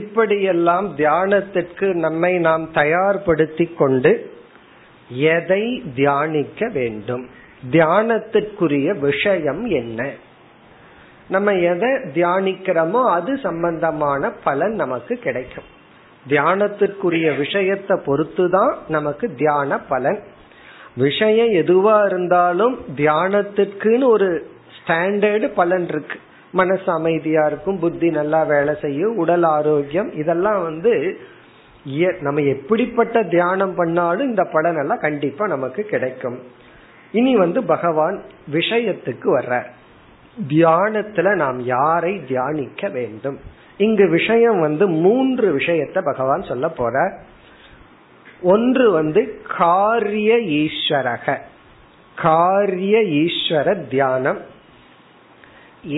இப்படியெல்லாம் தியானத்திற்கு நம்மை நாம் தயார்படுத்திக் கொண்டு எதை தியானிக்க வேண்டும், தியானத்திற்குரிய விஷயம் என்ன, நம்ம எதை தியானிக்கிறோமோ அது சம்பந்தமான பலன் நமக்கு கிடைக்கும். தியானத்திற்குரிய விஷயத்தை பொறுத்துதான் நமக்கு தியான பலன். விஷயம் எதுவா இருந்தாலும் தியானத்திற்குன்னு ஒரு ஸ்டாண்டர்டு பலன் இருக்கு. மனசு அமைதியா இருக்கும், புத்தி நல்லா வேலை செய்யும், உடல் ஆரோக்கியம், இதெல்லாம் நம்ம எப்படிப்பட்ட தியானம் பண்ணாலும் இந்த பலன் எல்லாம் கண்டிப்பா நமக்கு கிடைக்கும். இனி பகவான் விஷயத்துக்கு வர்றார். தியானத்துல நாம் யாரை தியானிக்க வேண்டும்? இங்கு விஷயம் 3 விஷயத்த பகவான் சொல்ல போறார். ஒன்று காரிய ஈஸ்வரக, காரிய ஈஸ்வர தியானம்.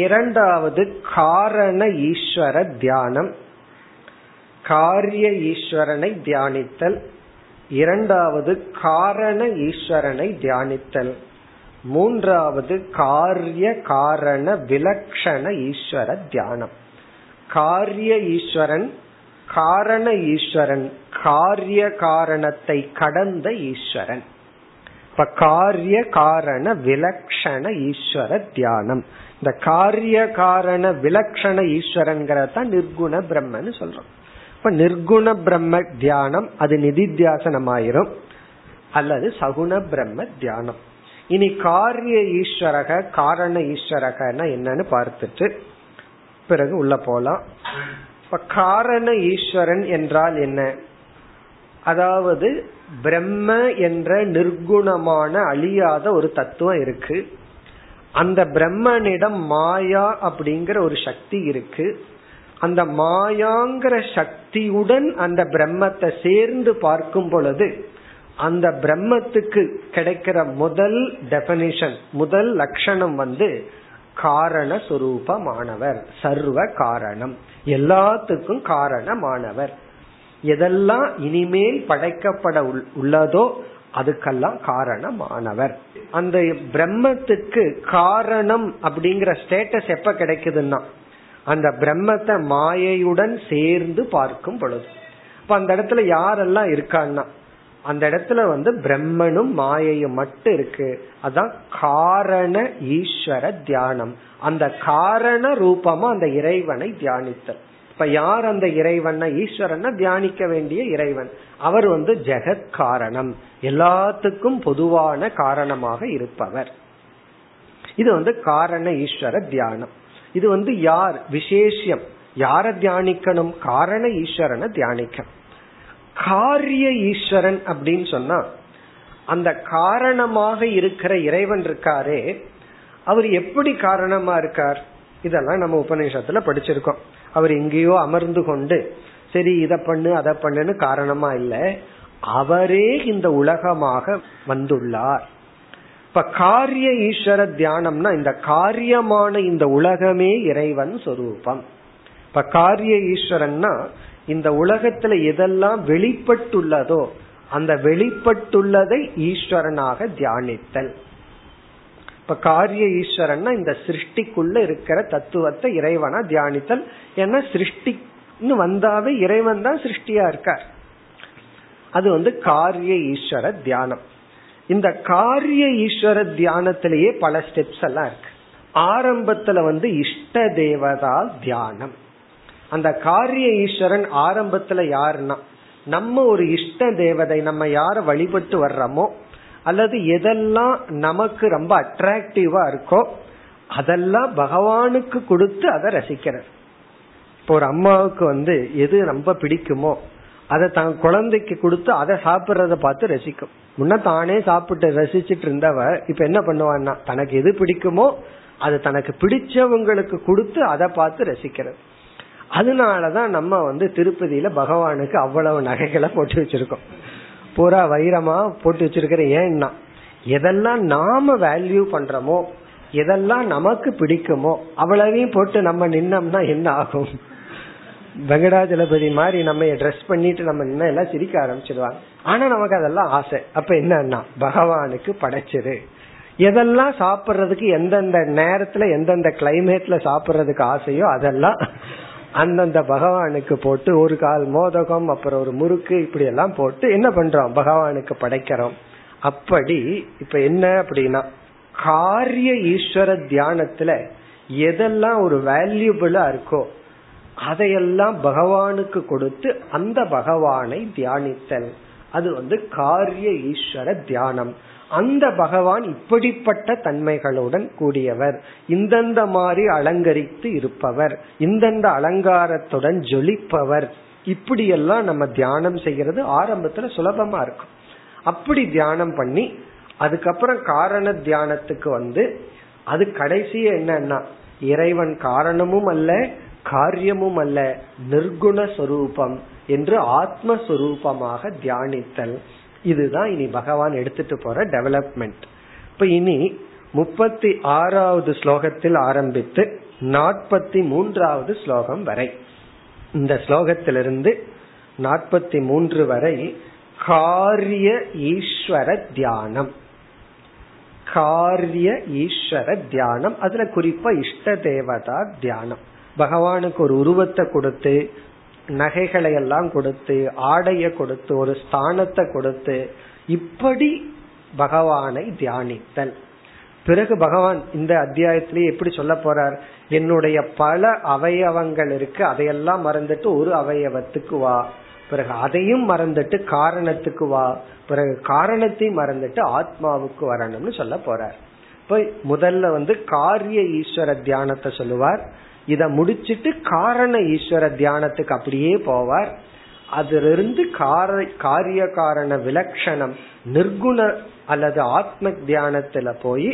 இரண்டாவது காரண ஈஸ்வர தியானம். காரிய ஈஸ்வரனை தியானித்தல், இரண்டாவது காரண ஈஸ்வரனை தியானித்தல், மூன்றாவது காரிய காரண விலக்ஷண ஈஸ்வர தியானம். காரிய ஈஸ்வரன், காரண ஈஸ்வரன், காரிய காரணத்தை கடந்த ஈஸ்வரன். இப்ப காரிய காரண விலக்ஷண ஈஸ்வர தியானம். இந்த காரிய காரண விலக்ஷண ஈஸ்வரன்கிறத நிர்குண பிரம்மன்னு சொல்றோம். இப்ப நிர்குண பிரம்ம தியானம் அது நிதித்தியாசனமாயிரும், அல்லது சகுண பிரம்ம தியானம். இனி காரிய ஈஸ்வரக காரண ஈஸ்வரகன்னா என்னன்னு பார்த்துட்டு பிறகு உள்ள போலாம். இப்ப காரண ஈஸ்வரன் என்றால் என்ன? அதாவது பிரம்ம என்ற நிர்குணமான அழியாத ஒரு தத்துவம் இருக்கு. அந்த பிரம்மனிடம் மாயா அப்படிங்கிற ஒரு சக்தி இருக்கு. அந்த மாயாங்கிற சக்தியுடன் அந்த பிரம்மத்தை சேர்ந்து பார்க்கும் பொழுது அந்த பிரம்மத்துக்கு கிடைக்கிற முதல் டெபனிஷன், முதல் லட்சணம் காரண சுரூபமானவர், சர்வ காரணம், எல்லாத்துக்கும் காரணமானவர். எதெல்லாம் இனிமேல் படைக்கப்பட உள்ளதோ அதுக்கெல்லாம் காரணமானவர். அந்த பிரம்மத்துக்கு காரணம் அப்படிங்கிற ஸ்டேட்டஸ் எப்ப கிடைக்குதுன்னா அந்த பிரம்மத்தை மாயையுடன் சேர்ந்து பார்க்கும் பொழுது. இப்ப அந்த இடத்துல யாரெல்லாம் இருக்கான்னா அந்த இடத்துல பிரம்மனும் மாயையும் மட்டும் இருக்கு. அதான் காரண ஈஸ்வர தியானம். அந்த காரண ரூபமா அந்த இறைவனை தியானித்தல். இப்ப யார் அந்த இறைவன்? ஈஸ்வரனை தியானிக்க வேண்டிய இறைவன். அவர் ஜெகத் காரணம், எல்லாத்துக்கும் பொதுவான காரணமாக இருப்பவர். இது காரண ஈஸ்வர தியானம். இது யார் விசேஷம்? யார தியானிக்கணும்? காரண ஈஸ்வரனை தியானிக்கணும். காரிய ஈஸ்வரன் அப்படின்னு சொன்னா அந்த காரணமாக இருக்கிற இறைவன் இருக்காரே, அவர் எப்படி காரணமா இருக்கார்? இதெல்லாம் நம்ம உபநிஷத்துல படிச்சிருக்கோம். அவர் எங்கேயோ அமர்ந்து கொண்டு சரி இத பண்ணு அதை பண்ணுன்னு காரணமா இல்ல, அவரே இந்த உலகமாக வந்துள்ளார். இப்ப காரிய ஈஸ்வர தியானம்னா இந்த காரியமான இந்த உலகமே இறைவன் சொரூபம். இப்ப காரிய ஈஸ்வரன்னா இந்த உலகத்துல எதெல்லாம் வெளிப்பட்டுள்ளதோ அந்த வெளிப்பட்டுள்ளதை ஈஸ்வரனாக தியானித்தல். இப்ப காரிய ஈஸ்வரன்னா இந்த சிருஷ்டிக்குள்ள இருக்கிற தத்துவத்தை இறைவனா தியானித்தல். ஏன்னா சிருஷ்டின்னு வந்தாவே இறைவன் தான் சிருஷ்டியா இருக்கார். அது காரிய ஈஸ்வர தியானம். இந்த காரிய ஈஸ்வர தியானத்திலேயே பல ஸ்டெப்ஸ் எல்லாம் இருக்கு. ஆரம்பத்துல இஷ்ட தேவதா தியானம். அந்த காரிய ஈஸ்வரன் ஆரம்பத்துல யாருன்னா நம்ம ஒரு இஷ்ட தேவதை, நம்ம யார வழிபட்டு வர்றோமோ அல்லது எதெல்லாம் நமக்கு ரொம்ப அட்ராக்டிவா இருக்கோ அதெல்லாம் பகவானுக்கு கொடுத்து அதை ரசிக்கிறார். இப்போ ஒரு அம்மாவுக்கு எது ரொம்ப பிடிக்குமோ அதை தான் குழந்தைக்கு கொடுத்து அதை சாப்பிட்றத பார்த்து ரசிக்கும். முன்ன தானே சாப்பிட்டு ரசிச்சுட்டு இருந்தவ இப்ப என்ன பண்ணுவான்னா தனக்கு எது பிடிக்குமோ அது தனக்கு பிடிச்சவங்களுக்கு கொடுத்து அதை பார்த்து ரசிக்கிறது. அதனாலதான் நம்ம திருப்பதியில பகவானுக்கு அவ்வளவு நகைகளை போட்டு வச்சிருக்கோம், பூரா வைரமா போட்டு வச்சிருக்கிற. ஏன்னா எதெல்லாம் நாம வேல்யூ பண்றோமோ எதெல்லாம் நமக்கு பிடிக்குமோ அவ்வளவையும் போட்டு நம்ம நின்னம்னா என்ன ஆகும்? வெங்கடாஜலபதி மாதிரி நம்ம ட்ரெஸ் பண்ணிட்டு நம்ம நின்ன எல்லாம் சிரிக்க ஆரம்பிச்சிடுவாங்க. ஆனா நமக்கு அதெல்லாம் ஆசை. அப்ப என்னன்னா பகவானுக்கு படைச்சது. எதெல்லாம் சாப்பிட்றதுக்கு எந்தெந்த நேரத்துல எந்தெந்த கிளைமேட்ல சாப்பிட்றதுக்கு ஆசையோ அதெல்லாம் அந்தந்த பகவானுக்கு போட்டு ஒரு கால் மோதகம் அப்புறம் ஒரு முறுக்கு இப்படி எல்லாம் போட்டு என்ன பண்றோம்? பகவானுக்கு படைக்கிறோம். அப்படி இப்ப என்ன அப்படின்னா காரிய ஈஸ்வர தியானத்துல எதெல்லாம் ஒரு வேல்யூபிளா இருக்கோ அதையெல்லாம் பகவானுக்கு கொடுத்து அந்த பகவானை தியானித்தல். அது காரிய ஈஸ்வர தியானம். அந்த பகவான் இப்படிப்பட்ட தன்மைகளுடன் கூடியவர், இந்தந்த மாதிரி அலங்கரித்து இருப்பவர், இந்தந்த அலங்காரத்துடன் ஜொலிப்பவர். இப்படியெல்லாம் நம்ம தியானம் செய்யறது ஆரம்பத்துல சுலபமா இருக்கும். அப்படி தியானம் பண்ணி அதுக்கப்புறம் காரண தியானத்துக்கு அது கடைசியே என்னன்னா இறைவன் காரணமும் அல்ல காரியமும் அல்ல, நிர்குண சொரூபம் என்று ஆத்மஸ்வரூபமாக தியானித்தல். இதுதான் இனி பகவான் எடுத்துட்டு போற டெவலப்மெண்ட். இப்ப இனி 36வது ஸ்லோகத்தில் ஆரம்பித்து 43வது ஸ்லோகம் வரை, இந்த ஸ்லோகத்திலிருந்து 43 வரை காரிய ஈஸ்வர தியானம். காரிய ஈஸ்வர தியானம் அதுல குறிப்பா இஷ்ட தேவதா தியானம். பகவானுக்கு ஒரு உருவத்தை கொடுத்து நகைகளை எல்லாம் கொடுத்து ஆடைய கொடுத்து ஒரு ஸ்தானத்தை கொடுத்து இப்படி பகவானை தியானித்தல். பிறகு பகவான் இந்த அத்தியாயத்திலேயே எப்படி சொல்ல போறார்? என்னுடைய பல அவயவங்கள் இருக்கு அதையெல்லாம் மறந்துட்டு ஒரு அவயவத்துக்கு வா, பிறகு அதையும் மறந்துட்டு காரணத்துக்கு வா, பிறகு காரணத்தையும் மறந்துட்டு ஆத்மாவுக்கு வரணும்னு சொல்ல போறார். இப்போ முதல்ல காரிய ஈஸ்வர தியானத்தை சொல்லுவார். இத முடிச்சிட்டு காரண ஈஸ்வர தியானத்துக்கு அப்படியே போவார். அதிலிருந்து காரிய காரண விலட்சணம் நிர்குண அல்லது ஆத்ம தியானத்துல போய்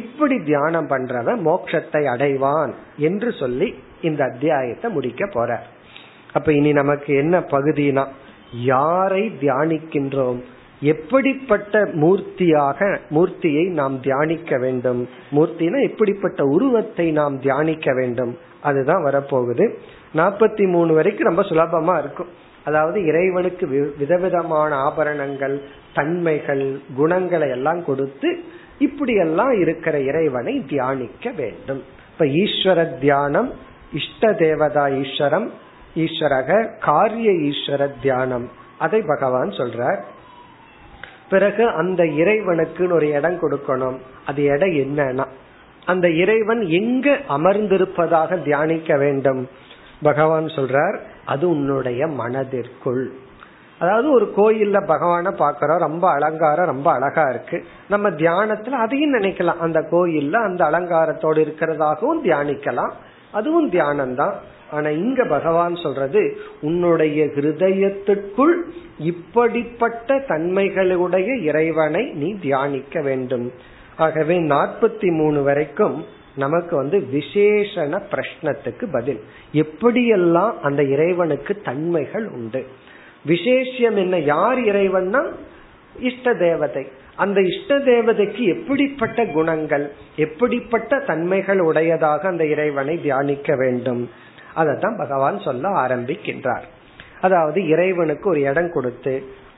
இப்படி தியானம் பண்றவன் மோட்சத்தை அடைவான் என்று சொல்லி இந்த அத்தியாயத்தை முடிக்க போறார். அப்ப இனி நமக்கு என்ன பகுதினா யாரை தியானிக்கின்றோம், எப்படிப்பட்ட மூர்த்தியை நாம் தியானிக்க வேண்டும், மூர்த்தினா எப்படிப்பட்ட உருவத்தை நாம் தியானிக்க வேண்டும், அதுதான் வரப்போகுது. 43 வரைக்கும் ரொம்ப சுலபமா இருக்கும். அதாவது இறைவனுக்கு விதவிதமான ஆபரணங்கள் தன்மைகள் குணங்களை எல்லாம் கொடுத்து இப்படி எல்லாம் இருக்கிற இறைவனை தியானிக்க வேண்டும். இப்ப ஈஸ்வர தியானம், இஷ்ட தேவதா ஈஸ்வரக காரிய ஈஸ்வர தியானம் அதை பகவான் சொல்றார். பிறகு அந்த இறைவனுக்குன்னு ஒரு இடம் கொடுக்கணும். அது இடம் என்னன்னா அந்த இறைவன் எங்க அமர்ந்திருப்பதாக தியானிக்க வேண்டும். பகவான் சொல்றார் அது உன்னுடைய மனதிற்குள். அதாவது ஒரு கோயில்ல பகவானை பாக்கிறோம், ரொம்ப அலங்காரம் ரொம்ப அழகா இருக்கு. நம்ம தியானத்துல அதையும் நினைக்கலாம், அந்த கோயில்ல அந்த அலங்காரத்தோடு இருக்கிறதாகவும் தியானிக்கலாம், அதுவும் தியானம்தான். ஆனா இங்க பகவான் சொல்றது உன்னுடைய ஹிருதயத்துக்குள் இப்படிப்பட்ட தன்மைகளுடைய இறைவனை நீ தியானிக்க வேண்டும். ஆகவே 43 வரைக்கும் நமக்கு விசேஷண பிரஷ்னத்துக்கு பதில் எப்படியெல்லாம் அந்த இறைவனுக்கு தன்மைகள் உண்டு. விசேஷம் என்ன, யார் இறைவன்னா இஷ்ட தேவதை. அந்த இஷ்ட தேவதைக்கு எப்படிப்பட்ட குணங்கள் எப்படிப்பட்ட தன்மைகள் உடையதாக அந்த இறைவனை தியானிக்க வேண்டும் அதத்தான் பகவான் சொல்ல ஆரம்பிக்கின்றார். அதாவது இறைவனுக்கு ஒரு இடம் கொடுத்து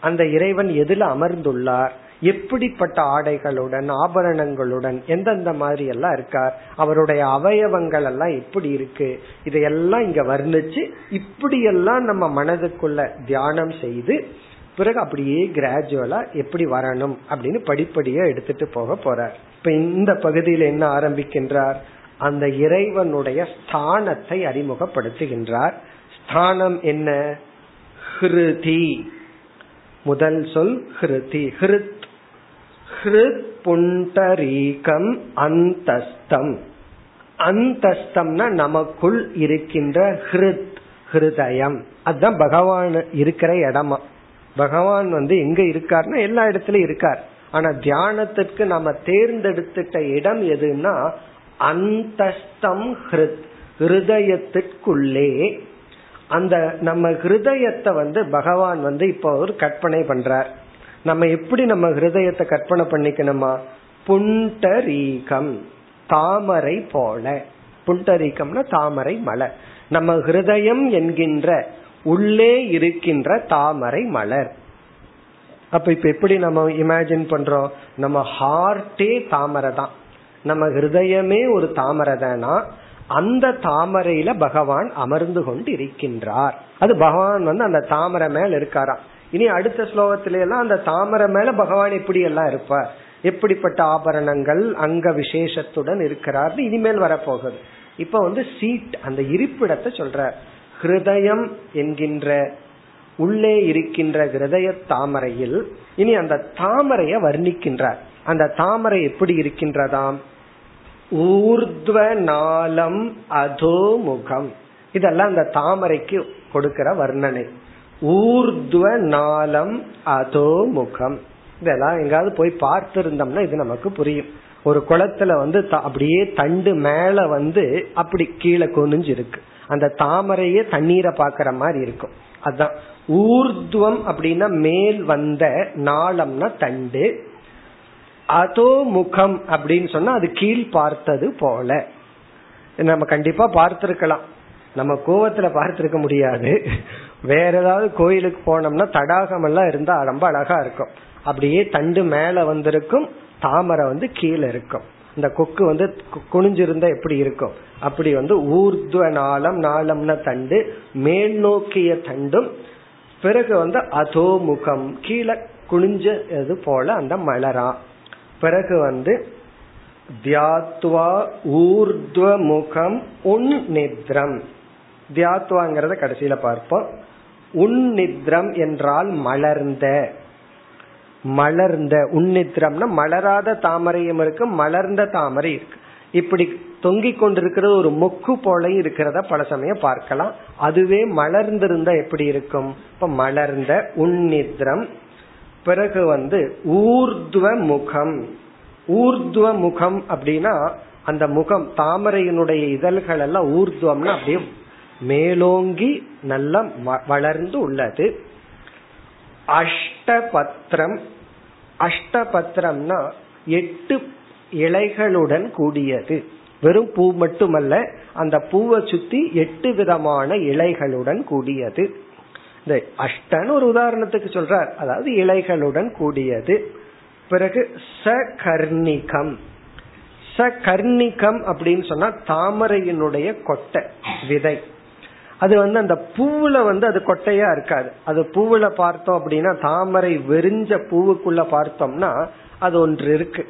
அந்த இறைவன் எதுல அமர்ந்துள்ளார், எப்படிப்பட்ட ஆடைகளுடன் ஆபரணங்களுடன் எந்தெந்த மாதிரி எல்லாம் இருக்கார், அவருடைய அவயவங்கள் எல்லாம் எப்படி இருக்கு, இதையெல்லாம் இங்க வர்ணிச்சு இப்படியெல்லாம் நம்ம மனதுக்குள்ள தியானம் செய்து பிறகு அப்படியே கிராஜுவலா எப்படி வரணும் அப்படின்னு படிப்படியா எடுத்துட்டு போக போறார். இப்ப இந்த பகுதியில என்ன ஆரம்பிக்கின்றார், அந்த இறைவனுடைய ஸ்தானத்தை அறிமுகப்படுத்துகின்றார். ஸ்தானம் என்ன, ஹிருதி. முதல் சொல் ஹிருதி. ஹிருத் ஹிருத் புண்டரீகம் அந்தஸ்தம். அந்தஸ்தம்னா நமக்குள் இருக்கின்ற ஹிருத் ஹிருதயம். அதுதான் பகவான் இருக்கிற இடமா. பகவான் எங்க இருக்காருன்னா எல்லா இடத்துலயும் இருக்கார். ஆனா தியானத்திற்கு நம்ம தேர்ந்தெடுத்துட்ட இடம் எதுன்னா அந்தஸ்தம் ஹிருத், ஹிருதயத்திற்குள்ளே. அந்த நம்ம ஹிருதயத்தை பகவான் இப்போ ஒரு கற்பனை பண்றார். நம்ம எப்படி நம்ம ஹிருதயத்தை கற்பனை பண்ணிக்கணுமா, புண்டரீகம் தாமரை போல. புண்டரீகம்னா தாமரை மலர். நம்ம ஹிருதயம் என்கின்ற உள்ளே இருக்கின்ற தாமரை மலர். அப்ப இப்ப எப்படி நம்ம இமேஜின் பண்றோம், நம்ம ஹார்ட்டே தாமரை தான், நம்ம ஹிருதயமே ஒரு தாமரை தானா. அந்த தாமரையில பகவான் அமர்ந்து கொண்டு இருக்கின்றார். அது பகவான் அந்த தாமரை மேல இருக்காராம். இனி அடுத்த ஸ்லோகத்தில எல்லாம் அந்த தாமரை மேல பகவான் எப்படி எல்லாம் இருப்பார், எப்படிப்பட்ட ஆபரணங்கள் அங்க விசேஷத்துடன் இருக்கிறார் இனிமேல் வரப்போகுது. இப்ப சீட் அந்த இருப்பிடத்தை சொல்ற ஹிருதயம் என்கின்ற உள்ளே இருக்கின்ற ஹிருதய தாமரையில் இனி அந்த தாமரையை வர்ணிக்கின்றார். அந்த தாமரை எப்படி இருக்கின்றதாம், ஊர்த்வ நாலம் அதோமுகம். இதெல்லாம் அந்த தாமரைக்கு கொடுக்கிற வர்ணனை. ஊர்த்வ நாலம் அதோமுகம், இதெல்லாம் எங்காவது போய் பார்த்திருந்தோம்னா இது நமக்கு புரியும். ஒரு குளத்துல அப்படியே தண்டு மேல அப்படி கீழே குனிஞ்சு இருக்கு. அந்த தாமரையே தண்ணீரை பாக்குற மாதிரி இருக்கும். அதான் ஊர்துவம் அப்படின்னா மேல் வந்த, நாளம்னா தண்டு, அதோ முகம் அப்படின்னு சொன்னா அது கீழ் பார்த்தது போல. நம்ம கண்டிப்பா பார்த்திருக்கலாம், நம்ம கோவத்துல பார்த்திருக்க முடியாது. வேற ஏதாவது கோயிலுக்கு போனோம்னா தடாகம் எல்லாம் இருந்தா ரொம்ப அழகா இருக்கும். அப்படியே தண்டு மேல வந்திருக்கும், தாமரை கீழே இருக்கும். இந்த கொக்கு குனிஞ்சிருந்தா எப்படி இருக்கும், அப்படி ஊர்துவ நாளம், நாளம்னா தண்டு, மேல் நோக்கிய தண்டும், பிறகு அதோ முகம் கீழே குனிஞ்சது போல அந்த மலரா. பிறகு தியாத்வா ஊர்துவ முகம் உன் நித்ரம். தியாத்வாங்கிறத கடைசியில பார்ப்போம். உன் நித்ரம் என்றால் மலர்ந்த, மலர்ந்த உன்னித்திரம்னா மலராத தாமரையும் இருக்கு, மலர்ந்த தாமரை இருக்கு. இப்படி தொங்கிக் கொண்டிருக்கிறது ஒரு மொக்கு போல இருக்கிறத பல சமயம் பார்க்கலாம். அதுவே மலர்ந்திருந்தா எப்படி இருக்கும், இப்ப மலர்ந்த உன்னித்திரம். பிறகு ஊர்துவ முகம். ஊர்துவ முகம் அப்படின்னா அந்த முகம், தாமரையினுடைய இதழ்கள் எல்லாம் ஊர்துவம்னா அப்படியே மேலோங்கி நல்லா வளர்ந்து உள்ளது. அஷ்டபத்திரம். அஷ்டபத்திரம்னா 8 இலைகளுடன் கூடியது. வெறும் பூ மட்டுமல்ல, அந்த பூவை சுத்தி 8 விதமான இலைகளுடன் கூடியது. இந்த அஷ்டன்னு ஒரு உதாரணத்துக்கு சொல்றார், அதாவது இலைகளுடன் கூடியது. பிறகு சகர்ணிகம். சகர்ணிகம் அப்படின்னு சொன்னா தாமரையினுடைய கொட்டை, விதை. அது அந்த பூவுல அது கொட்டையா இருக்காது. அது பூவுல பார்த்தோம் அப்படின்னா, தாமரை வெறிஞ்ச பூவுக்குள்ள பார்த்தோம்னா அது ஒன்று இருக்கு,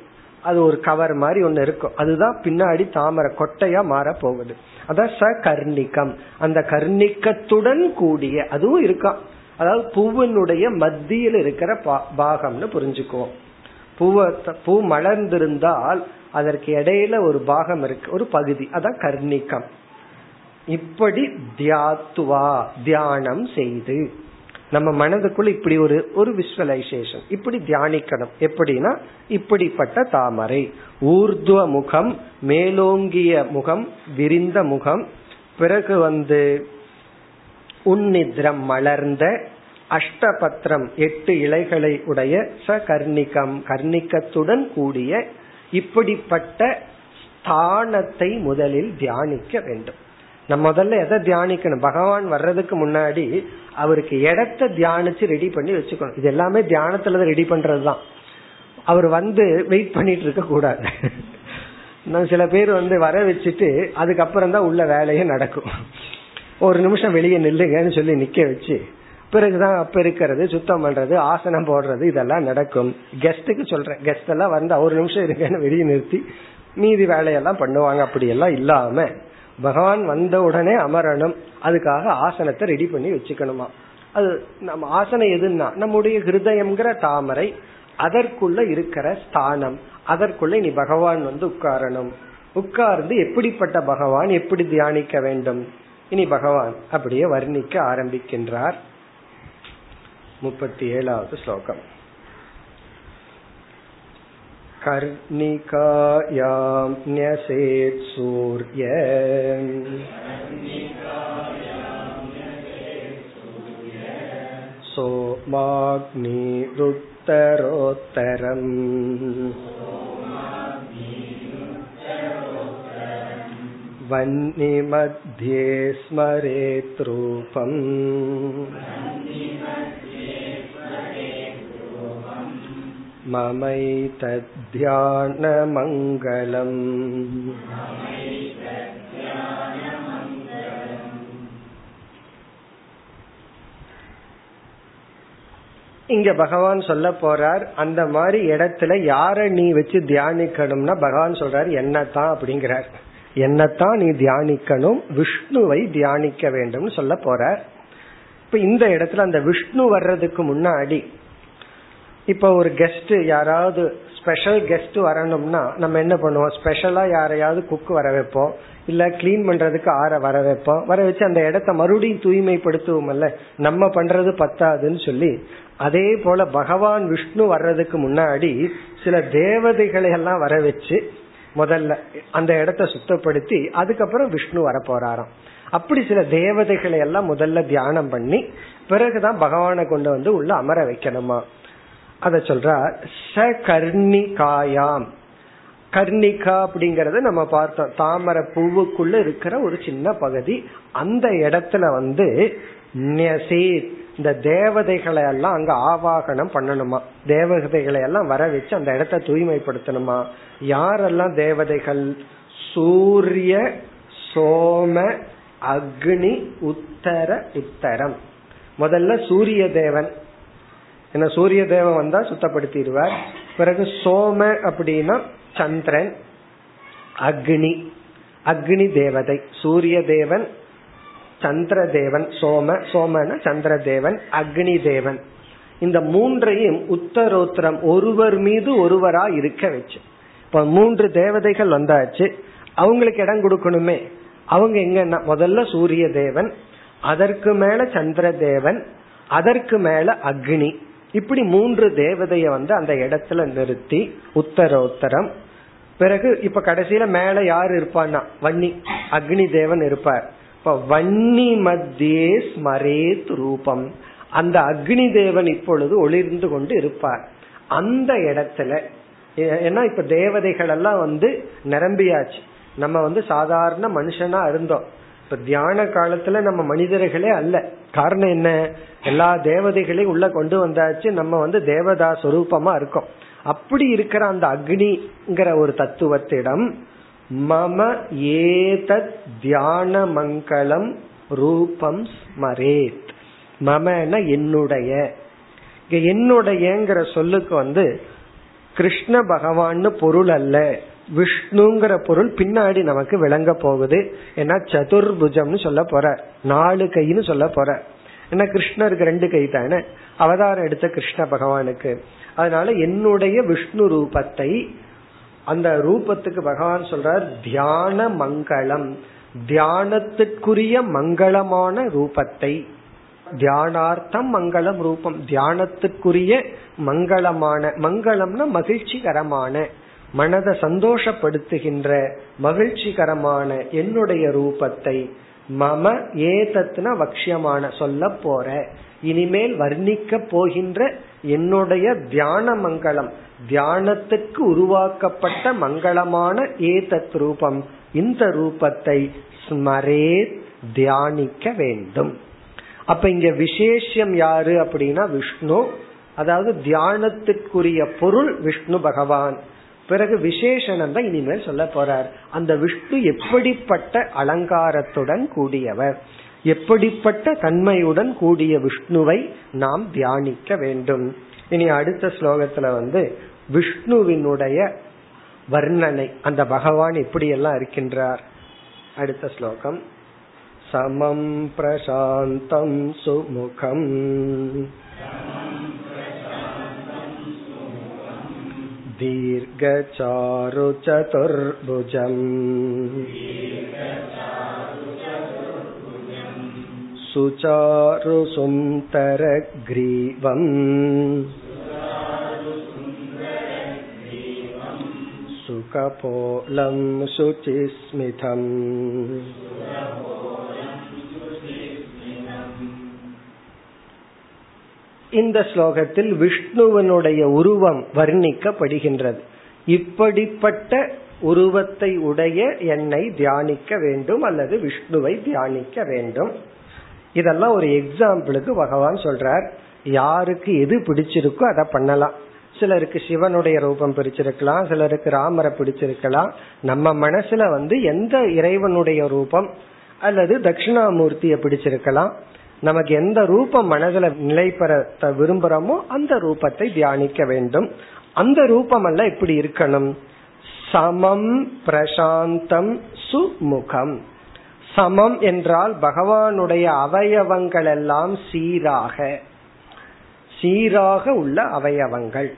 அது ஒரு கவர் மாதிரி ஒன்று இருக்கும். அதுதான் பின்னாடி தாமரை கொட்டையா மாற போகுது. அதான் ச கர்ணிக்கம், அந்த கர்ணிக்கத்துடன் கூடிய அதுவும் இருக்கா. அதாவது பூவினுடைய மத்தியில் இருக்கிற பாகம்னு புரிஞ்சுக்குவோம். பூ மலர்ந்திருந்தால் அதற்கு இடையில ஒரு பாகம் இருக்கு, ஒரு பகுதி, அதான் கர்ணிக்கம். இப்படி தியாத்துவா தியானம் செய்து, நம்ம மனதுக்குள்ள இப்படி ஒரு விஷுவலைசேஷன், இப்படி தியானிக்கணும். எப்படின்னா, இப்படிப்பட்ட தாமரை, ஊர்துவ முகம் மேலோங்கிய முகம், விரிந்த முகம், பிறகு உன்னித்ரம் மலர்ந்த, அஷ்டபத்திரம் 8 இலைகளை உடைய, சகர்ணிகம் கர்ணிகத்துடன் கூடிய இப்படிப்பட்ட ஸ்தானத்தை முதலில் தியானிக்க வேண்டும். நம்ம முதல்ல எதை தியானிக்கணும், பகவான் வர்றதுக்கு முன்னாடி அவருக்கு இடத்த தியானிச்சு ரெடி பண்ணி வச்சுக்கணும். இது எல்லாமே தியானத்துல ரெடி பண்றதுதான். அவர் வெயிட் பண்ணிட்டு இருக்க கூடாது. நான் சில பேர் வர வச்சுட்டு அதுக்கப்புறம் தான் உள்ள வேலையே நடக்கும். ஒரு நிமிஷம் வெளியே நில்லுங்கன்னு சொல்லி நிக்க வச்சு பிறகுதான் அப்ப இருக்கிறது, சுத்தம் பண்றது, ஆசனம் போடுறது, இதெல்லாம் நடக்கும். கெஸ்ட்டுக்கு சொல்றேன், கெஸ்ட் எல்லாம் ஒரு நிமிஷம் இருக்குன்னு வெளியே நிறுத்தி மீதி வேலையெல்லாம் பண்ணுவாங்க. அப்படியெல்லாம் இல்லாம பகவான் வந்த உடனே அமரணும். அதுக்காக ஆசனத்தை ரெடி பண்ணி வச்சுக்கணுமா. அது நம்ம ஆசனம் எதுன்னா, நம்முடைய ஹிருதயம்ங்கிற தாமரை, அதற்குள்ள இருக்கிற ஸ்தானம், அதற்குள்ள நீ பகவான் உட்காரணும். உட்கார்ந்து எப்படிப்பட்ட பகவான், எப்படி தியானிக்க வேண்டும். இனி பகவான் அப்படியே வர்ணிக்க ஆரம்பிக்கின்றார். 37வது ஸ்லோகம். கர்ணிகாயாம் ந்யசேத் சூர்யம் சோமாக்னி ருத்தரோத்தரம் வன்னி மத்யே ஸ்மரேத் ரூபம் மமை தத்யான மங்களம். இங்க பகவான் சொல்ல போறார், அந்த மாதிரி இடத்துல யார நீ வச்சு தியானிக்கணும்னா பகவான் சொல்றாரு என்னத்தான் அப்படிங்கிறார். என்னத்தான் நீ தியானிக்கணும், விஷ்ணுவை தியானிக்க வேண்டும் சொல்ல போறார். இப்ப இந்த இடத்துல அந்த விஷ்ணு வர்றதுக்கு முன்னாடி, இப்ப ஒரு கெஸ்ட், யாராவது ஸ்பெஷல் கெஸ்ட் வரணும்னா நம்ம என்ன பண்ணுவோம், ஸ்பெஷலா யாரையாவது குக் வர வைப்போம், இல்ல கிளீன் பண்றதுக்கு ஆற வர வைப்போம். வர வச்சு அந்த இடத்த மறுபடியும் தூய்மைப்படுத்துவோம்ல. நம்ம பண்றது பத்தாதுன்னு சொல்லி, அதே போல பகவான் விஷ்ணு வர்றதுக்கு முன்னாடி சில தேவதைகளை எல்லாம் வர வச்சு முதல்ல அந்த இடத்த சுத்தப்படுத்தி அதுக்கப்புறம் விஷ்ணு வர போறாராம். அப்படி சில தேவதைகளை எல்லாம் முதல்ல தியானம் பண்ணி பிறகுதான் பகவானை கொண்டு உள்ள அமர வைக்கணுமா. அத சொல்ற ச கர்ணிகாயாம். கர்ணிகா அப்படிங்கறத நம்ம பார்த்தோம், தாமரை பூவுக்குள்ள இருக்கிற ஒரு சின்ன பகுதி. அந்த இடத்துல இந்த தேவதைகளை எல்லாம் அங்க ஆவாகனம் பண்ணணுமா, தேவதைகளை எல்லாம் வர வச்சு அந்த இடத்த தூய்மைப்படுத்தணுமா. யாரெல்லாம் தேவதைகள், சூரிய சோம அக்னி உத்தர உத்தரம். முதல்ல சூரிய தேவன், ஏன்னா சூரிய தேவன் வந்தா சுத்தப்படுத்திடுவார். பிறகு சோம அப்படின்னா சந்திரன், அக்னி அக்னி தேவதை, சூரிய தேவன், சந்திர தேவன், சோம சோமன சந்திர தேவன், அக்னி தேவன். இந்த மூன்றையும் உத்தரோத்திரம் ஒருவர் மீது ஒருவரா இருக்க வச்சு. இப்ப 3 தேவதைகள் வந்தாச்சு, அவங்களுக்கு இடம் கொடுக்கணுமே. அவங்க எங்கன்னா முதல்ல சூரிய தேவன், அதற்கு மேல சந்திர தேவன், அதற்கு மேல அக்னி. இப்படி 3 தேவதைய அந்த இடத்துல நிறுத்தி உத்தரோத்தரம். பிறகு இப்ப கடைசியில மேல யாரு இருப்பான்னா வன்னி அக்னி தேவன் இருப்பார். இப்ப வன்னி மத்தியே ஸ்மரேத் ரூபம், அந்த அக்னி தேவன் இப்பொழுது ஒளிர்ந்து கொண்டு இருப்பார் அந்த இடத்துல. ஏன்னா இப்ப தேவதைகள் எல்லாம் நிரம்பியாச்சு. நம்ம சாதாரண மனுஷனா இருந்தோம், இப்ப தியான காலத்துல நம்ம மனிதர்களே அல்ல. காரணம் என்ன, எல்லா தேவதைகளையும் உள்ள கொண்டு வந்தாச்சு. நம்ம தேவதா சொரூபமா இருக்கோம். அப்படி இருக்கிற அந்த அக்னிங்கிற ஒரு தத்துவத்திடம் மம ஏதத் தியான மங்களம் ரூபம் ஸ்மரேத். மமன என்னுடைய, என்னுடையங்கிற சொல்லுக்கு கிருஷ்ண பகவான்னு பொருள் அல்ல, விஷ்ணுங்கிற பொருள் பின்னாடி நமக்கு விளங்க போகுது. ஏன்னா சதுர்புஜம்னு சொல்ல போற, 4 கைன்னு சொல்ல போற. ஏன்னா கிருஷ்ணருக்கு 2 கை தானே அவதாரம் எடுத்த கிருஷ்ண பகவானுக்கு. அதனால என்னுடைய விஷ்ணு ரூபத்தை, அந்த ரூபத்துக்கு பகவான் சொல்றார் தியான மங்களம். தியானத்திற்குரிய மங்களமான ரூபத்தை, தியானார்த்தம் மங்களம் ரூபம், தியானத்திற்குரிய மங்களமான, மங்களம்னா மகிழ்ச்சிகரமான, மனதை சந்தோஷப்படுத்துகின்ற மகிழ்ச்சிகரமான என்னுடைய ரூபத்தை மம ஏதத்ன வக்ஷ்யமான சொல்ல போற, இனிமேல் வர்ணிக்க போகின்ற என்னுடைய தியான மங்களம், தியானத்துக்கு உருவாக்கப்பட்ட மங்களமான ஏதத் ரூபம், இந்த ரூபத்தை ஸ்மரே தியானிக்க வேண்டும். அப்ப இங்க விசேஷம் யாரு அப்படின்னா விஷ்ணு, அதாவது தியானத்திற்குரிய பொருள் விஷ்ணு பகவான். பிறகு விசேஷனம் தான் இனிமேல் சொல்ல போறார். அந்த விஷ்ணு எப்படிப்பட்ட அலங்காரத்துடன் கூடியவர், எப்படிப்பட்ட தன்மையுடன் கூடிய விஷ்ணுவை நாம் தியானிக்க வேண்டும். இனி அடுத்த ஸ்லோகத்துல விஷ்ணுவினுடைய வர்ணனை, அந்த பகவான் எப்படி எல்லாம் இருக்கின்றார். அடுத்த ஸ்லோகம் சமம் பிரசாந்தம் சுமுகம் தீர்க்கசாரு சதுர்புஜம் சுசாரு சுந்தர கிரீவம் சுகபோலம் சுசிஸ்மிதம். இந்த ஸ்லோகத்தில் விஷ்ணுவனுடைய உருவம் வர்ணிக்கப்படுகின்றது. இப்படிப்பட்ட உருவத்தை உடைய என்னை தியானிக்க வேண்டும் அல்லது விஷ்ணுவை தியானிக்க வேண்டும். இதெல்லாம் ஒரு எக்ஸாம்பிளுக்கு பகவான் சொல்றார். யாருக்கு எது பிடிச்சிருக்கோ அதை பண்ணலாம். சிலருக்கு சிவனுடைய ரூபம் பிடிச்சிருக்கலாம், சிலருக்கு ராமரை பிடிச்சிருக்கலாம். நம்ம மனசுல எந்த இறைவனுடைய ரூபம் அல்லது தட்சிணாமூர்த்தியை பிடிச்சிருக்கலாம். நமக்கு எந்த ரூபம் மனதில் நிலை பெற விரும்புறோமோ அந்த ரூபத்தை தியானிக்க வேண்டும். அந்த ரூபம் எல்லாம் எப்படி இருக்கணும்? சமம் பிரசாந்தம் சுமுகம். சமம் என்றால் பகவானுடைய அவயவங்கள் எல்லாம் சீராக, சீராக உள்ள அவயவங்கள்,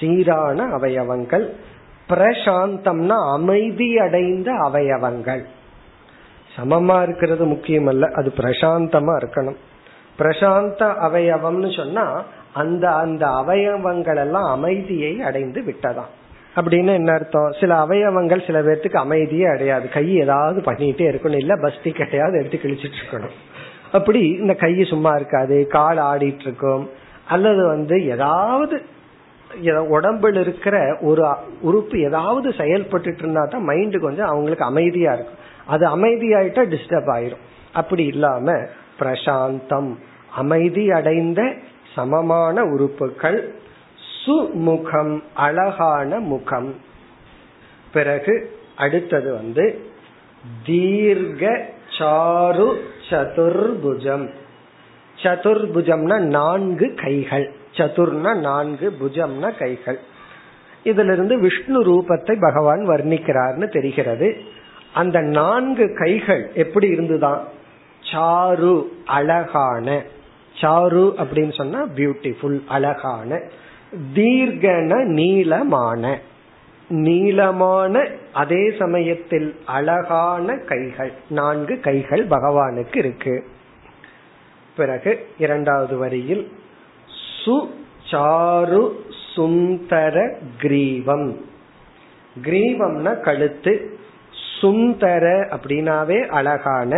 சீரான அவயவங்கள். பிரசாந்தம்னா அமைதியடைந்த அவயவங்கள். சமமா இருக்கிறது முக்கியம் அல்ல, அது பிரசாந்தமா இருக்கணும். பிரசாந்த அவயவம்னு சொன்னா அந்த அந்த அவயவங்கள் எல்லாம் அமைதியை அடைந்து விட்டதாம். அப்படின்னு என்ன அர்த்தம்? சில அவயவங்கள் சில பேர்த்துக்கு அமைதியே அடையாது, கை ஏதாவது பண்ணிட்டே இருக்கணும், இல்ல பஸ்தி கட்டையாவது எடுத்து கிழிச்சிட்டு இருக்கணும். அப்படி இந்த கை சும்மா இருக்காது, கால் ஆடிட்டு இருக்கும், அல்லது ஏதாவது உடம்புல இருக்கிற ஒரு உறுப்பு ஏதாவது செயல்பட்டு இருந்தா தான் மைண்டு கொஞ்சம் அவங்களுக்கு அமைதியா இருக்கும். அது அமைதியாயிட்டா டிஸ்டர்ப் ஆயிரும். அப்படி இல்லாம பிரசாந்தம் அமைதி அடைந்த சமமான உறுப்புகள், சுமுகம் அழகான முகம். பிறகு அடுத்தது தீர்க்க சாரு சதுர்புஜம். சதுர்புஜம்னா நான்கு கைகள், சதுர்னா நான்கு, புஜம்னா கைகள். இதுல இருந்து விஷ்ணு ரூபத்தை பகவான் வர்ணிக்கிறார்னு தெரிகிறது. அந்த நான்கு கைகள் எப்படி இருந்துதான்? சாரு அழகான, சாரு அப்படின்னு சொன்னா பியூட்டிஃபுல் அழகான, தீர்கன நீளமான, நீளமான அதே சமயத்தில் அழகான கைகள், நான்கு கைகள் பகவானுக்கு இருக்கு. பிறகு இரண்டாவது வரியில் சுசாரு சுந்தர கிரீவம். கிரீவம்னா கழுத்து, சுந்தர அப்படின்னாவே அழகான,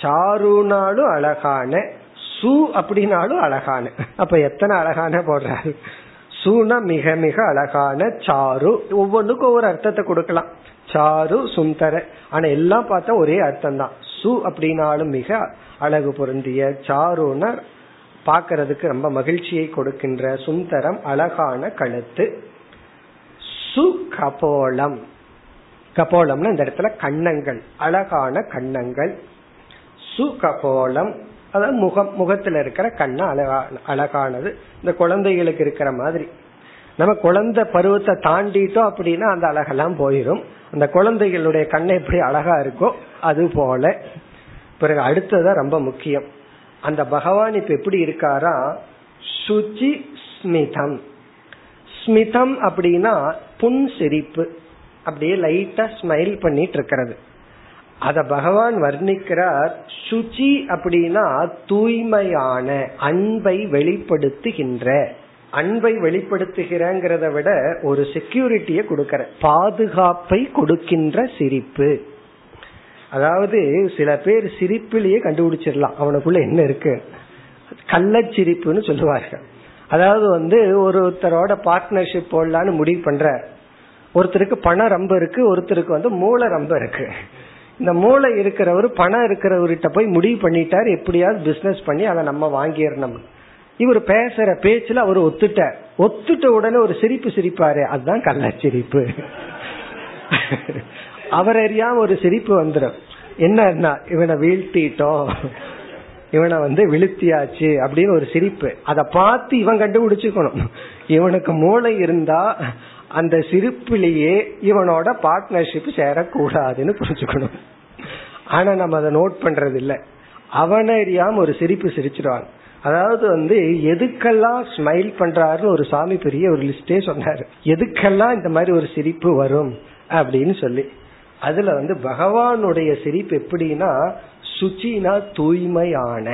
சாருனாலும் அழகான, சு அப்படின்னாலும் அழகான. அப்ப எத்தனை அழகான போடுறாரு? சூனா மிக மிக அழகான, சாரு ஒவ்வொன்றுக்கும் ஒரு அர்த்தத்தை கொடுக்கலாம், சாரு சுந்தர. ஆனா எல்லாம் பார்த்தா ஒரே அர்த்தம் தான். சு அப்படின்னாலும் மிக அழகு பொருந்திய, சாருனா பாக்கிறதுக்கு ரொம்ப மகிழ்ச்சியை கொடுக்கின்ற, சுந்தரம் அழகான கழுத்து. சுகபோலம், கபோலம்னா இந்த இடத்துல கண்ணங்கள், அழகான கண்ணங்கள். சுகபோலம் அதாவது முகம், முகத்துல இருக்கிற கண்ணு அழகானது. இந்த குழந்தைகளுக்கு இருக்கிற மாதிரி, நம்ம குழந்தை பருவத்தை தாண்டிட்டோம் அப்படின்னா அந்த அழகெல்லாம் போயிடும். அந்த குழந்தைகளுடைய கண்ணை எப்படி அழகா இருக்கோ அது போல. பிறகு அடுத்ததான் ரொம்ப முக்கியம், அந்த பகவான் இப்ப எப்படி இருக்காரா? சுசி ஸ்மிதம். ஸ்மிதம் அப்படின்னா புன்சிரிப்பு, அப்படியே லைட்டா ஸ்மைல் பண்ணிட்டு இருக்கிறது. அத பகவான் வர்ணிக்கிறார். சுச்சி அப்படின்னா தூய்மையான, அன்பை வெளிப்படுத்துகின்ற, அன்பை வெளிப்படுத்துகிறங்கிறத விட ஒரு செக்யூரிட்டியை கொடுக்கற, பாதுகாப்பை கொடுக்கின்ற சிரிப்பு. அதாவது சில பேர் சிரிப்பிலேயே கண்டுபிடிச்சிடலாம் அவனுக்குள்ள என்ன இருக்கு. கள்ளச்சிரிப்புன்னு சொல்லுவார்கள். அதாவது ஒருத்தரோட பார்ட்னர்ஷிப் போடலான்னு முடிவு பண்ற, ஒருத்தருக்கு பண ரொம்ப இருக்கு, ஒருத்தருக்கு மூளை ரொம்ப இருக்கு. இந்த மூளை இருக்கிறவரு பணம் இருக்கிறவர்கிட்ட போய் முடிவு பண்ணிட்டார், எப்படியாவது பிசினஸ் பண்ணி அதை நம்ம வாங்கிடணும். இவர் பேசுற பேச்சுல அவரு ஒத்துட்ட உடனே ஒரு சிரிப்பு சிரிப்பாரு, அதுதான் கள்ளச்சிரிப்பு. அவர் அறியாம ஒரு சிரிப்பு வந்துடும். என்ன இவனை வீழ்த்திட்டோம், இவனை விழுத்தியாச்சு அப்படின்னு ஒரு சிரிப்பு. அதை பார்த்து இவன் கண்டுபிடிச்சுக்கணும். இவனுக்கு மூளை இருந்தா அந்த சிரிப்பிலேயே இவனோட பார்ட்னர்ஷிப் சேரக்கூடாதுன்னு புரிஞ்சுக்கணும். ஆனா நம்ம அதை நோட் பண்றது இல்லை. அவனை அறியாம ஒரு சிரிப்பு சிரிச்சிருவான். அதாவது எதுக்கெல்லாம் ஸ்மைல் பண்றாருன்னு ஒரு சாமி பெரிய ஒரு லிஸ்டே சொன்னாரு, எதுக்கெல்லாம் இந்த மாதிரி ஒரு சிரிப்பு வரும் அப்படின்னு சொல்லி. அதுல பகவானுடைய சிரிப்பு எப்படின்னா சுச்சினா தூய்மையான,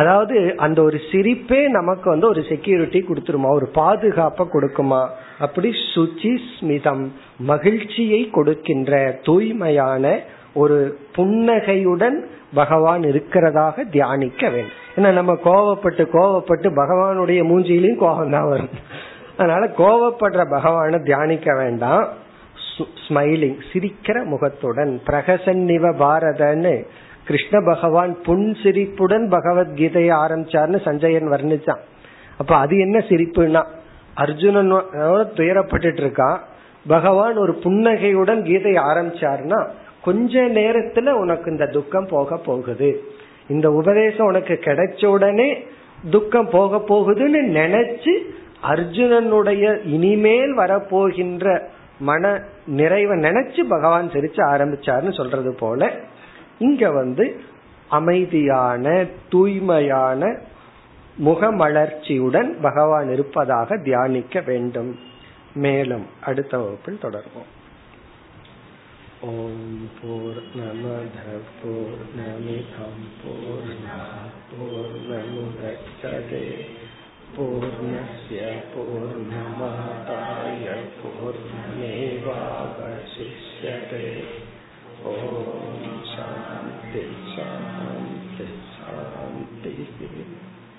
அதாவது அந்த ஒரு சிரிப்பே நமக்கு ஒரு செக்யூரிட்டி கொடுத்துருமா, ஒரு பாதுகாப்பை கொடுக்குமா. அப்படி சுச்சி ஸ்மிதம் மகிழ்ச்சியை கொடுக்கின்ற தூய்மையான ஒரு புன்னகையுடன் பகவான் இருக்கிறதாக தியானிக்க வேண்டும். ஏன்னா நம்ம கோவப்பட்டு பகவானுடைய மூஞ்சியிலையும் கோபம்தான் வரும். அதனால கோவப்படுற பகவானை தியானிக்க வேண்டாம். ஸ்மைலிங், சிரிக்கிற முகத்துடன், பிரகசன்னிவ பாரதன்னு கிருஷ்ண பகவான் புன் சிரிப்புடன் பகவத்கீதையை ஆரம்பிச்சார்னு சஞ்சயன் வர்ணிச்சான். அப்ப அது என்ன சிரிப்புன்னா, அர்ஜுனனோட துயரப்பட்டு இருக்கான், பகவான் ஒரு புன்னகையுடன் கீதையை ஆரம்பிச்சார்னா கொஞ்ச நேரத்துல உனக்கு இந்த துக்கம் போக போகுது, இந்த உபதேசம் உனக்கு கிடைச்ச உடனே துக்கம் போக போகுதுன்னு நினைச்சு அர்ஜுனனுடைய இனிமேல் வரப்போகின்ற மன நிறைவை நினைச்சு பகவான் சிரிச்சு ஆரம்பிச்சாருன்னு சொல்றது போல, இங்க அமைதியான தூய்மையான முகமலர்ச்சியுடன் பகவான் இருப்பதாக தியானிக்க வேண்டும். மேலும் அடுத்த வகுப்பில் தொடர்வோம். ஓம் பூர்ணமத பூர்ணமிதம் பூர்ணாத் பூர்ணமுதச்யதே பூர்ணஸ்ய பூர்ணமாதாய பூர்ணமேவாவசிஷ்யதே.